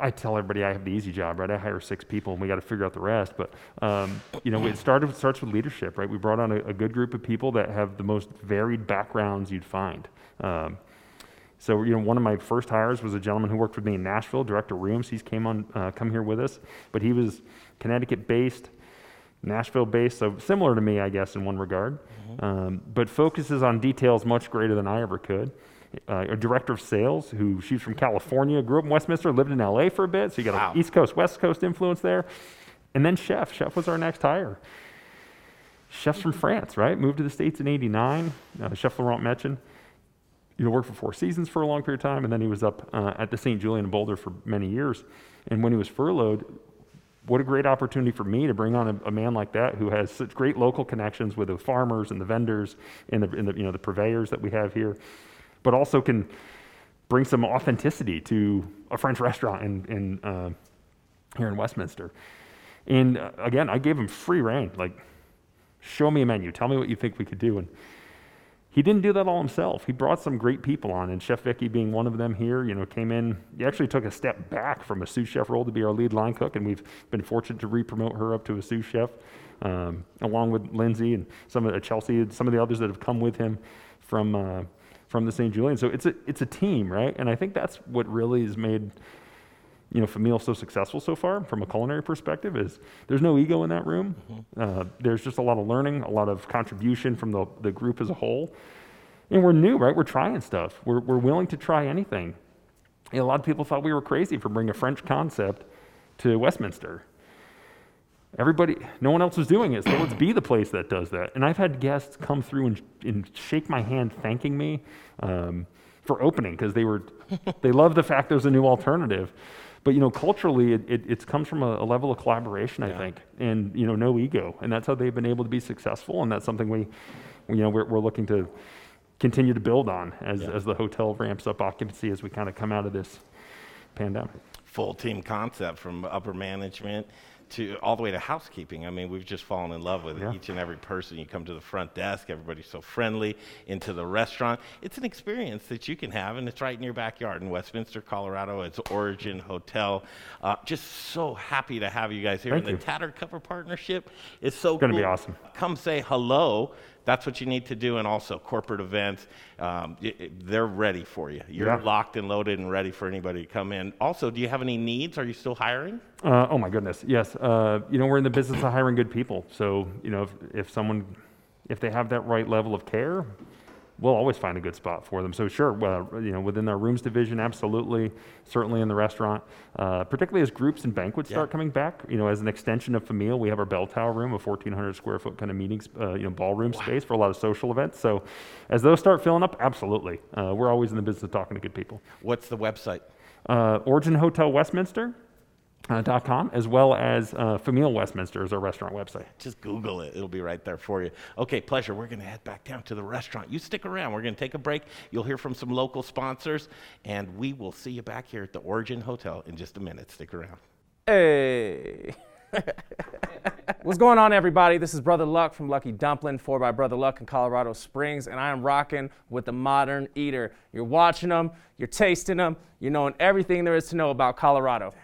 I tell everybody I have the easy job, right? I hire six people and we got to figure out the rest. But, um, you know, it started it starts with leadership, right? We brought on a, a good group of people that have the most varied backgrounds you'd find. Um, so, you know, one of my first hires was a gentleman who worked with me in Nashville, Director Rooms. He's came on, uh, come here with us, but he was Connecticut-based, Nashville-based, so similar to me, I guess, in one regard, mm-hmm. um, but focuses on details much greater than I ever could. Uh, a director of sales who she's from California, grew up in Westminster, lived in L A for a bit, so you got wow. an East Coast, West Coast influence there. And then Chef. Chef was our next hire. Chef's from France, right? Moved to the States in eighty-nine. Uh, Chef Laurent Michon, you know, worked for Four Seasons for a long period of time, and then he was up uh, at the St Julien in Boulder for many years. And when he was furloughed, what a great opportunity for me to bring on a, a man like that who has such great local connections with the farmers and the vendors and the, and the you know the purveyors that we have here, but also can bring some authenticity to a French restaurant in, in uh, here in Westminster. And uh, again, I gave him free reign, like, show me a menu, tell me what you think we could do. And he didn't do that all himself. He brought some great people on, and Chef Vicky being one of them here, you know, came in, he actually took a step back from a sous chef role to be our lead line cook, and we've been fortunate to re-promote her up to a sous chef, um, along with Lindsay and some of uh, Chelsea and some of the others that have come with him from, uh, from the Saint Julien. So it's a it's a team, right? And I think that's what really has made, you know, Famille so successful so far from a culinary perspective is there's no ego in that room. Mm-hmm. Uh, there's just a lot of learning, a lot of contribution from the, the group as a whole. And we're new, right? We're trying stuff. We're we're willing to try anything. And a lot of people thought we were crazy for bringing a French concept to Westminster. Everybody, no one else was doing it, so let's be the place that does that. And I've had guests come through and, and shake my hand thanking me um, for opening, because they were, they love the fact there's a new alternative. But, you know, culturally, it, it, it comes from a, a level of collaboration, I yeah. think, and, you know, no ego. And that's how they've been able to be successful, and that's something we, you know, we're, we're looking to continue to build on as, yeah. as the hotel ramps up occupancy as we kind of come out of this pandemic. Full team concept from upper management to all the way to housekeeping. I mean, we've just fallen in love with yeah. each and every person. You come to the front desk, everybody's so friendly, into the restaurant. It's an experience that you can have, and it's right in your backyard in Westminster, Colorado. It's Origin Hotel. Uh, just so happy to have you guys here. Thank and you. The Tattered Cover partnership is so it's cool. It's going to be awesome. Come say hello. That's what you need to do. And also corporate events, um, it, it, they're ready for you. You're yeah. locked and loaded and ready for anybody to come in. Also, do you have any needs? Are you still hiring? Uh, oh my goodness, yes. Uh, you know, we're in the business of hiring good people. So, you know, if, if someone, if they have that right level of care, we'll always find a good spot for them. So sure, uh, you know, within our rooms division, absolutely, certainly in the restaurant, uh, particularly as groups and banquets yeah. start coming back, you know, as an extension of Famille, we have our bell tower room, a fourteen hundred square foot kind of meetings, uh, you know, ballroom wow. space for a lot of social events. So as those start filling up, absolutely. Uh, we're always in the business of talking to good people. What's the website? Uh, Origin Hotel Westminster. Uh, dot com, as well as uh, Famille Westminster is our restaurant website. Just Google it. It'll be right there for you. Okay, pleasure. We're going to head back down to the restaurant. You stick around. We're going to take a break. You'll hear from some local sponsors, and we will see you back here at the Origin Hotel in just a minute. Stick around. Hey. What's going on, everybody? This is Brother Luck from Lucky Dumpling, four by Brother Luck in Colorado Springs, and I am rocking with the Modern Eater. You're watching them. You're tasting them. You're knowing everything there is to know about Colorado.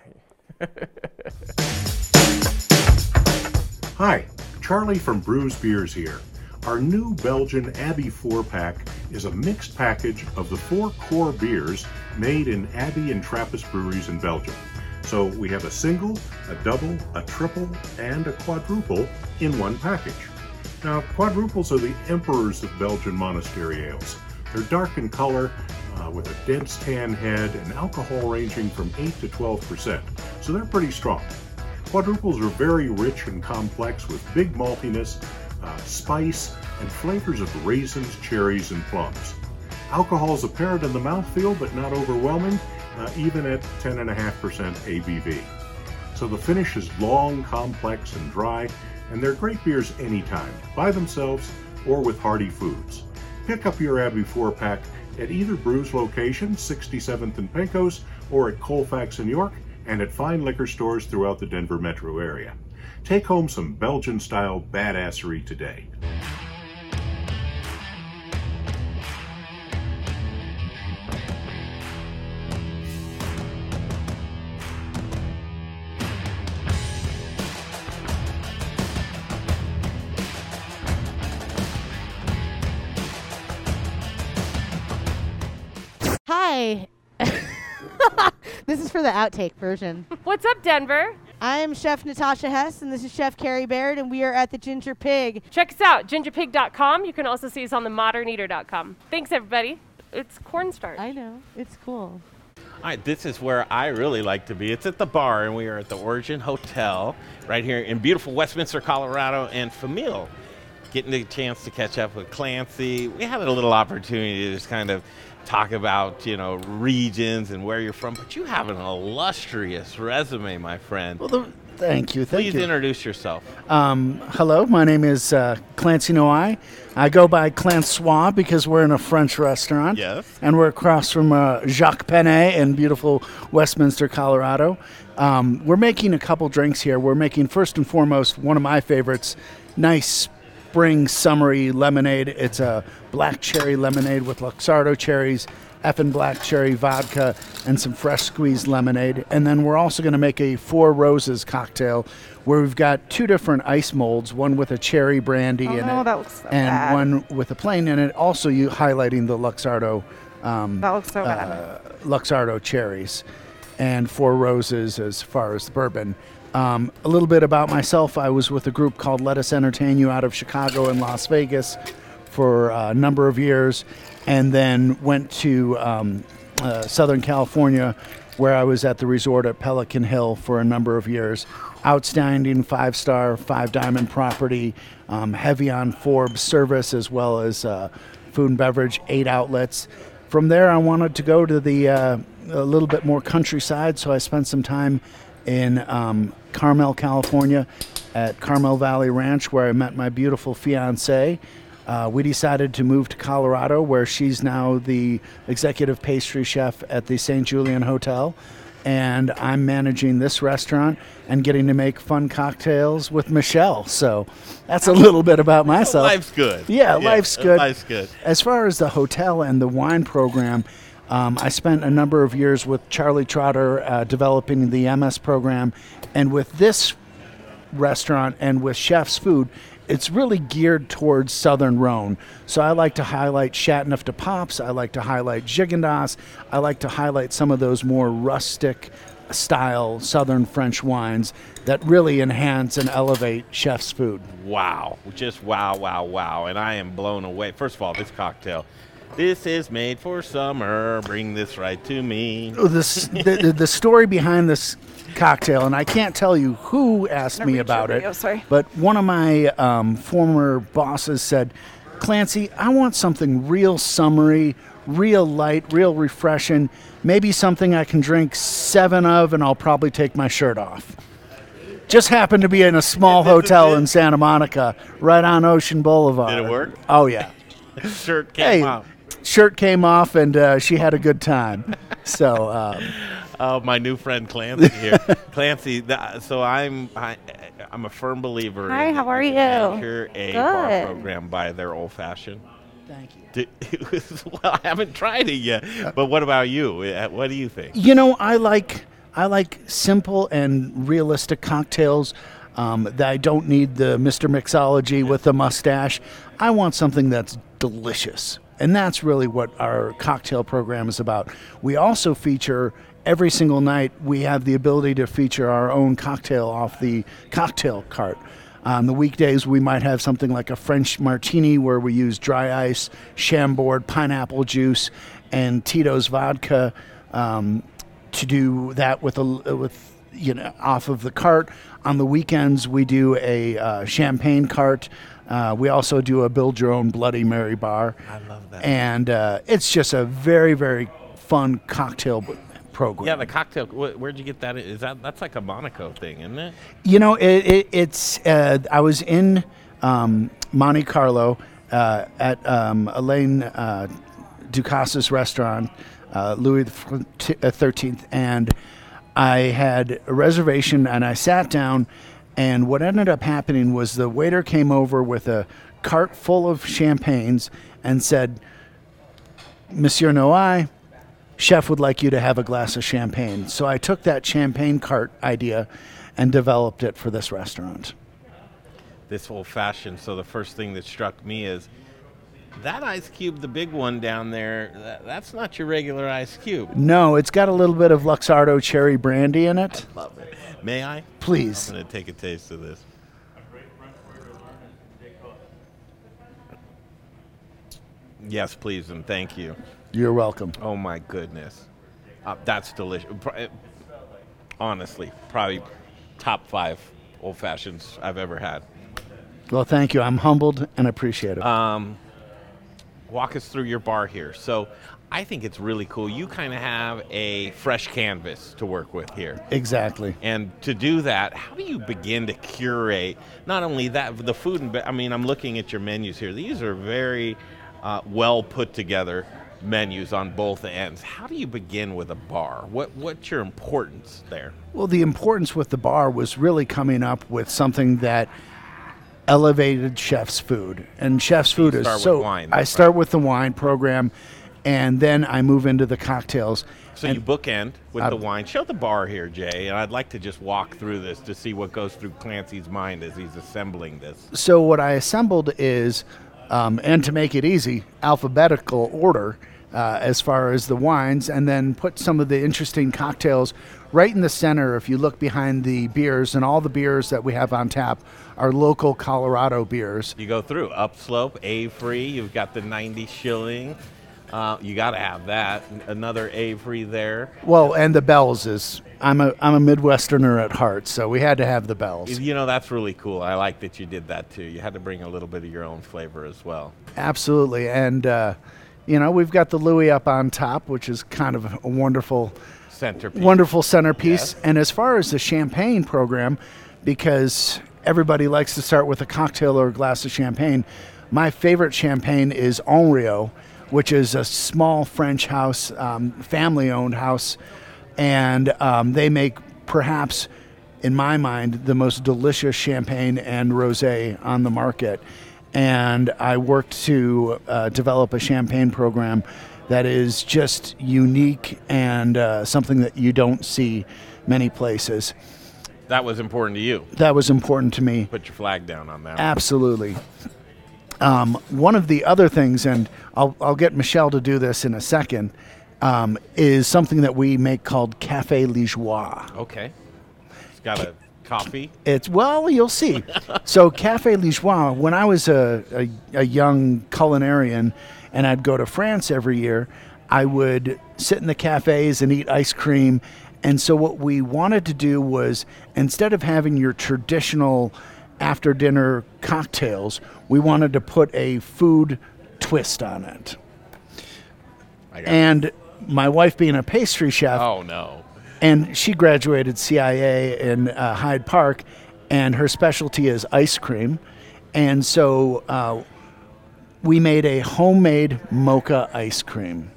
Hi, Charlie from Brews Beers here. Our new Belgian Abbey four-pack is a mixed package of the four core beers made in Abbey and Trappist breweries in Belgium. So we have a single, a double, a triple, and a quadruple in one package. Now, quadruples are the emperors of Belgian monastery ales. They're dark in color, uh, with a dense tan head and alcohol ranging from eight to twelve percent, so they're pretty strong. Quadruples are very rich and complex with big maltiness, uh, spice, and flavors of raisins, cherries, and plums. Alcohol is apparent in the mouthfeel, but not overwhelming, uh, even at ten point five percent A B V. So the finish is long, complex, and dry, and they're great beers anytime, by themselves or with hearty foods. Pick up your Abbey four-pack at either Brews location, sixty-seventh and Pecos, or at Colfax in York, and at fine liquor stores throughout the Denver metro area. Take home some Belgian-style badassery today. This is for the outtake version. What's up, Denver? I am Chef Natasha Hess, and this is Chef Carrie Baird, and we are at the Ginger Pig. Check us out, ginger pig dot com. You can also see us on the modern eater dot com. Thanks, everybody. It's cornstarch. I know. It's cool. All right, this is where I really like to be. It's at the bar, and we are at the Origin Hotel right here in beautiful Westminster, Colorado, and Famille. Getting the chance to catch up with Clancy. We had a little opportunity to just kind of talk about, you know, regions and where you're from, but you have an illustrious resume, my friend. Well, the, thank you, thank Please you. Please introduce yourself. Um, hello, my name is uh, Clancy Noai. I go by Clancois because we're in a French restaurant. Yes. And we're across from uh, Jacques Penet in beautiful Westminster, Colorado. Um, we're making a couple drinks here. We're making, first and foremost, one of my favorites, nice spring summery lemonade. It's a black cherry lemonade with Luxardo cherries, effin' black cherry vodka, and some fresh squeezed lemonade. And then we're also going to make a Four Roses cocktail where we've got two different ice molds, one with a cherry brandy oh, in no, it that looks so and bad. One with a plain in it. Also, you highlighting the Luxardo um, that looks so uh, bad. Luxardo cherries and Four Roses as far as the bourbon. Um, a little bit about myself. I was with a group called Let Us Entertain You out of Chicago and Las Vegas for a number of years, and then went to um, uh, Southern California, where I was at the resort at Pelican Hill for a number of years, outstanding five-star, five-diamond property, um, heavy on Forbes service, as well as uh, food and beverage, eight outlets. From there, I wanted to go to the uh, a little bit more countryside, so I spent some time in um, Carmel, California, at Carmel Valley Ranch, where I met my beautiful fiancée. Uh, we decided to move to Colorado, where she's now the executive pastry chef at the St Julien Hotel, and I'm managing this restaurant and getting to make fun cocktails with Michelle. So that's a little bit about myself. Life's good. Yeah, yeah, life's good. Life's good. As far as the hotel and the wine program, um, I spent a number of years with Charlie Trotter uh, developing the M S program, and with this restaurant and with Chef's Food, it's really geared towards Southern Rhone. So I like to highlight Chateauneuf de Pape's. I like to highlight Gigondas. I like to highlight some of those more rustic style Southern French wines that really enhance and elevate Chef's Food. Wow. Just wow, wow, wow. And I am blown away. First of all, this cocktail. This is made for summer. Bring this right to me. This, the, the story behind this cocktail, and I can't tell you who asked me about it, sorry. But one of my um, former bosses said, Clancy, I want something real summery, real light, real refreshing, maybe something I can drink seven of and I'll probably take my shirt off. Just happened to be in a small hotel in Santa Monica, right on Ocean Boulevard. Did it work? Oh, yeah. Shirt came hey, off. Shirt came off, and uh, she had a good time. So, um, oh, my new friend Clancy here, Clancy. Th- so I'm I, I'm a firm believer. Hi, in how are you? Measure a good. Bar program by their old fashioned. Thank you. Do, well, I haven't tried it yet, but what about you? What do you think? You know, I like I like simple and realistic cocktails. Um, that I don't need the Mister Mixology with the mustache. I want something that's delicious. And that's really what our cocktail program is about. We also feature, every single night, we have the ability to feature our own cocktail off the cocktail cart. On the weekdays, we might have something like a French martini where we use dry ice, Chambord, pineapple juice, and Tito's vodka um, to do that with a, with you know, off of the cart. On the weekends, we do a uh, champagne cart. Uh, we also do a build-your-own Bloody Mary bar. I love that. And uh, it's just a very, very fun cocktail program. Yeah, the cocktail. Wh- where'd you get that? Is that that's like a Monaco thing, isn't it? You know, it, it, it's. Uh, I was in um, Monte Carlo uh, at um, Elaine uh, Ducasse's restaurant, uh, Louis the thirteenth, and I had a reservation, and I sat down, and what ended up happening was the waiter came over with a cart full of champagnes and said, Monsieur Noai, chef would like you to have a glass of champagne. So I took that champagne cart idea and developed it for this restaurant. This old-fashioned, so the first thing that struck me is, that ice cube, the big one down there, that, that's not your regular ice cube. No, it's got a little bit of Luxardo cherry brandy in it. I love it. May I? Please. I'm going to take a taste of this. Yes, please, and thank you. You're welcome. Oh, my goodness. Uh, that's delicious. Honestly, probably top five old fashions I've ever had. Well, thank you. I'm humbled and appreciative. Um... Walk us through your bar here. So I think it's really cool. You kind of have a fresh canvas to work with here. Exactly. And to do that, how do you begin to curate not only that, the food, and I mean, I'm looking at your menus here. These are very uh, well put together menus on both ends. How do you begin with a bar? What What's your importance there? Well, the importance with the bar was really coming up with something that elevated Chef's Food, and Chef's Food is so wine, I right? start with the wine program, and then I move into the cocktails. So and you bookend with uh, the wine. Show the bar here, Jay, and I'd like to just walk through this to see what goes through Clancy's mind as he's assembling this. So what I assembled is, um, and to make it easy, alphabetical order uh, as far as the wines, and then put some of the interesting cocktails right in the center. If you look behind the beers, and all the beers that we have on tap are local Colorado beers. You go through Upslope, Avery, you've got the ninety shilling, Uh, you got to have that. Another Avery there. Well, and the Bells is, I'm a I'm a Midwesterner at heart, so we had to have the Bells. You know, that's really cool. I like that you did that, too. You had to bring a little bit of your own flavor as well. Absolutely. And, uh, you know, we've got the Louis up on top, which is kind of a wonderful centerpiece. Wonderful centerpiece. Yes. And as far as the champagne program, because everybody likes to start with a cocktail or a glass of champagne, my favorite champagne is Henriot, which is a small French house, um, family-owned house, and um, they make perhaps, in my mind, the most delicious champagne and rosé on the market. And I worked to uh, develop a champagne program that is just unique and uh, something that you don't see many places. That was important to you. That was important to me. Put your flag down on that one. Absolutely. Um, one of the other things, and I'll, I'll get Michelle to do this in a second, um, is something that we make called Café Liégeois. Okay. It's got a coffee? It's, well, you'll see. So Café Liégeois, when I was a, a, a young culinarian and I'd go to France every year, I would sit in the cafes and eat ice cream. And so what we wanted to do was, instead of having your traditional after dinner cocktails, we wanted to put a food twist on it. I got and it. My wife being a pastry chef. Oh no. And she graduated C I A in uh, Hyde Park, and her specialty is ice cream. And so uh, we made a homemade mocha ice cream.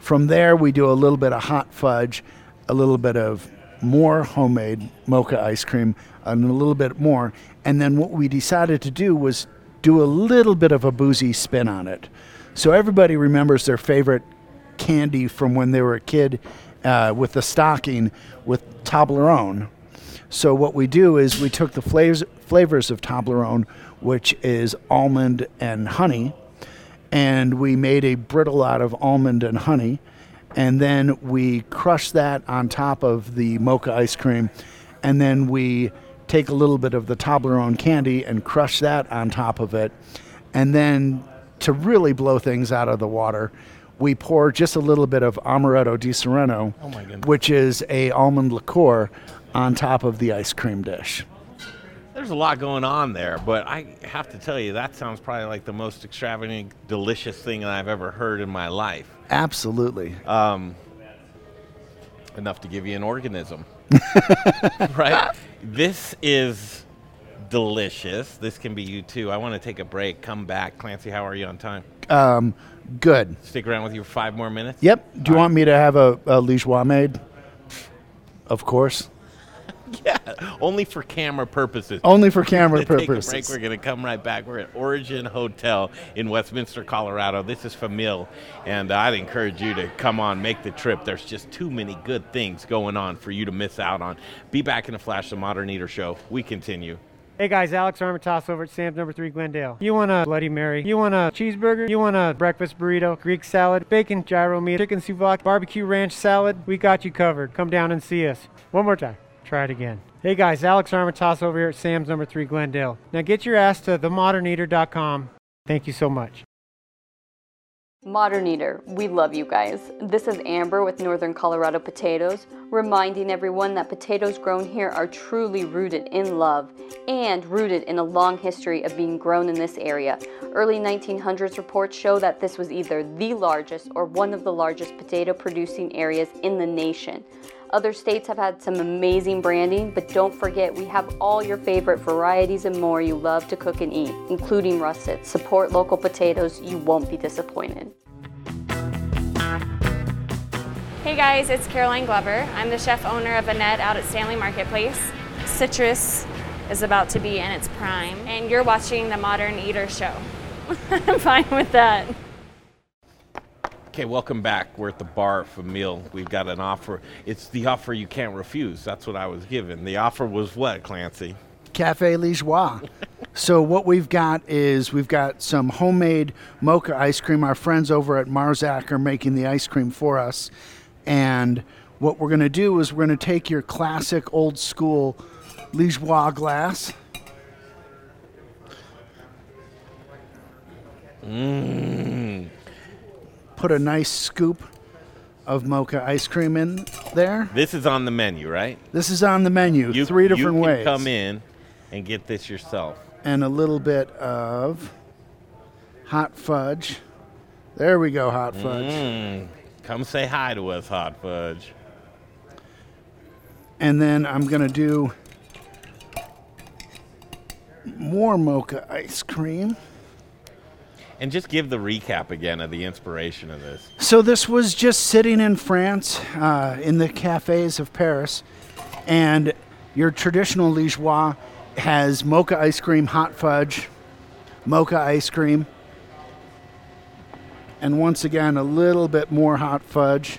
From there we do a little bit of hot fudge, a little bit of more homemade mocha ice cream, and a little bit more. And then what we decided to do was do a little bit of a boozy spin on it. So everybody remembers their favorite candy from when they were a kid uh, with the stocking with Toblerone. So what we do is we took the flavors, flavors of Toblerone, which is almond and honey, and we made a brittle out of almond and honey. And then we crush that on top of the mocha ice cream. And then we take a little bit of the Toblerone candy and crush that on top of it. And then to really blow things out of the water, we pour just a little bit of Amaretto Disaronno, oh which is a almond liqueur, on top of the ice cream dish. There's a lot going on there, but I have to tell you, that sounds probably like the most extravagant, delicious thing that I've ever heard in my life. Absolutely. Um, enough to give you an organism. Right? This is delicious. This can be you too. I want to take a break, come back. Clancy, how are you on time? Um, good. Stick around with you for five more minutes? Yep. Do you All want right. me to have a, a Liégeois made? Of course. Yeah, only for camera purposes. Only for camera purposes. Take a break. We're going to come right back. We're at Origin Hotel in Westminster, Colorado. This is Famille, and I'd encourage you to come on, make the trip. There's just too many good things going on for you to miss out on. Be back in a flash, the Modern Eater Show. We continue. Hey guys, Alex Armatos over at Sam's Number three Glendale. You want a Bloody Mary, you want a cheeseburger, you want a breakfast burrito, Greek salad, bacon gyro meat, chicken souvlaki, barbecue ranch salad, we got you covered. Come down and see us. One more time. Try it again. Hey guys, Alex Armatos over here at Sam's Number three Glendale. Now get your ass to the modern eater dot com. Thank you so much. Modern Eater, we love you guys. This is Amber with Northern Colorado Potatoes, reminding everyone that potatoes grown here are truly rooted in love and rooted in a long history of being grown in this area. Early nineteen hundreds reports show that this was either the largest or one of the largest potato producing areas in the nation. Other states have had some amazing branding, but don't forget we have all your favorite varieties and more you love to cook and eat, including russet. Support local potatoes, you won't be disappointed. Hey guys, it's Caroline Glover. I'm the chef owner of Annette out at Stanley Marketplace. Citrus is about to be in its prime, and you're watching the Modern Eater Show. I'm fine with that. Okay, welcome back. We're at the bar for meal. We've got an offer. It's the offer you can't refuse. That's what I was given. The offer was what, Clancy? Café Liégeois. So what we've got is we've got some homemade mocha ice cream. Our friends over at Marzac are making the ice cream for us. And what we're going to do is we're going to take your classic old school Liégeois glass. Mmm. put a nice scoop of mocha ice cream in there. This is on the menu, right? This is on the menu, you, three different you can ways. You come in and get this yourself. And a little bit of hot fudge. There we go, hot fudge. Mm, come say hi to us, hot fudge. And then I'm going to do more mocha ice cream. And just give the recap again of the inspiration of this. So this was just sitting in France, uh, in the cafes of Paris, and your traditional Liégeois has mocha ice cream, hot fudge, mocha ice cream, and once again, a little bit more hot fudge.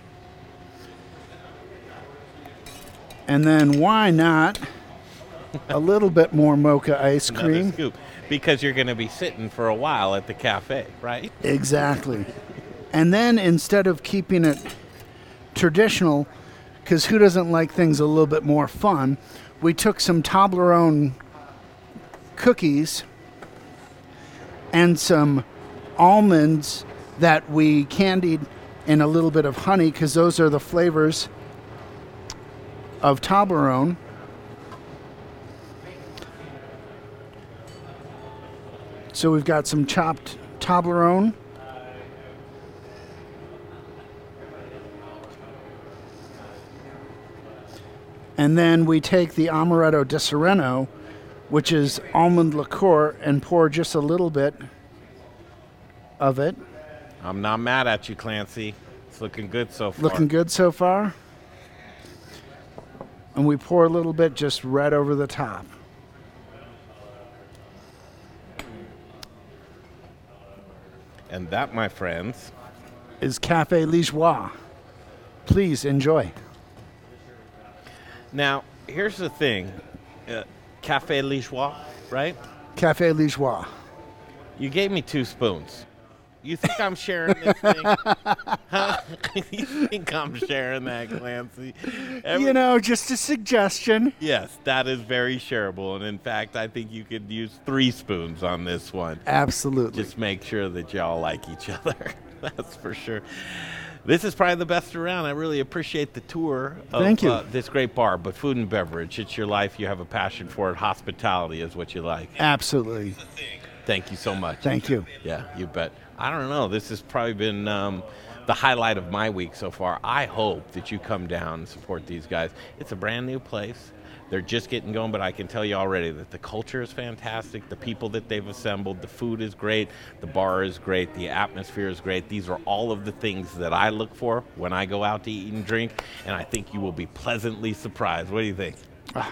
And then why not a little bit more mocha ice cream? Another scoop. Because you're going to be sitting for a while at the cafe, right? Exactly. And then instead of keeping it traditional, because who doesn't like things a little bit more fun, we took some Toblerone cookies and some almonds that we candied in a little bit of honey, because those are the flavors of Toblerone. So we've got some chopped Toblerone. And then we take the Amaretto Disaronno, which is almond liqueur, and pour just a little bit of it. I'm not mad at you, Clancy. It's looking good so far. Looking good so far. And we pour a little bit just right over the top. And that, my friends, is Café Liégeois. Please enjoy. Now, here's the thing. Uh, Café Liégeois, right? Café Liégeois. You gave me two spoons. You think I'm sharing this thing? Huh? You think I'm sharing that, Clancy? Every- you know, just a suggestion. Yes, that is very shareable. And in fact, I think you could use three spoons on this one. Absolutely. Just make sure that y'all like each other. That's for sure. This is probably the best around. I really appreciate the tour of Thank you. Uh, this great bar, but food and beverage, it's your life. You have a passion for it. Hospitality is what you like. Absolutely. Thank you so much. Thank you. Yeah, you bet. I don't know. This has probably been um, the highlight of my week so far. I hope that you come down and support these guys. It's a brand new place. They're just getting going, but I can tell you already that the culture is fantastic. The people that they've assembled, the food is great, the bar is great, the atmosphere is great. These are all of the things that I look for when I go out to eat and drink, and I think you will be pleasantly surprised. What do you think? Uh.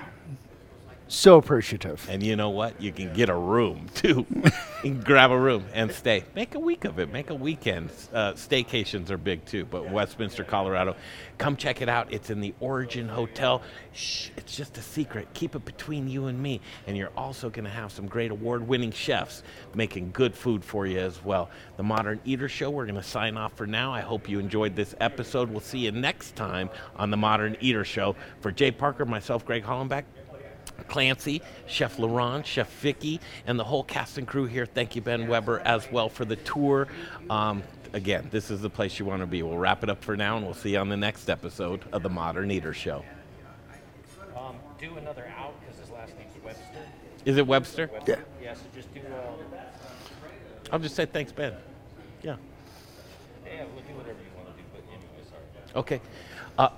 So appreciative. And you know what? You can get a room, too. You can grab a room and stay. Make a week of it. Make a weekend. Uh, staycations are big, too. But Westminster, Colorado, come check it out. It's in the Origin Hotel. Shh, it's just a secret. Keep it between you and me. And you're also going to have some great award-winning chefs making good food for you as well. The Modern Eater Show, we're going to sign off for now. I hope you enjoyed this episode. We'll see you next time on the Modern Eater Show. For Jay Parker, myself, Greg Hollenbeck, Clancy, Chef Laurent, Chef Vicky, and the whole cast and crew here. Thank you, Ben Webster, as well for the tour. Um, again, this is the place you want to be. We'll wrap it up for now, and we'll see you on the next episode of the Modern Eater Show. Um, do another out, because his last name's Webster. Is it Webster? Webster. Yeah. Yeah, so just do... Uh, I'll just say thanks, Ben. Yeah. Yeah, we'll do whatever you want to do, but anyway, sorry. Okay. Uh,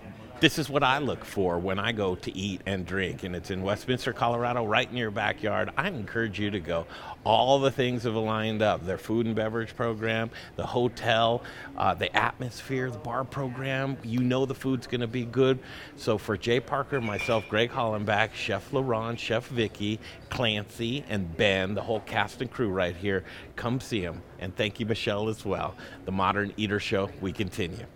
This is what I look for when I go to eat and drink, and it's in Westminster, Colorado, right in your backyard. I encourage you to go. All the things have lined up. Their food and beverage program, the hotel, uh, the atmosphere, the bar program. You know the food's going to be good. So for Jay Parker, myself, Greg Hollenbeck, Chef Laurent, Chef Vicky, Clancy, and Ben, the whole cast and crew right here, come see them. And thank you, Michelle, as well. The Modern Eater Show, we continue.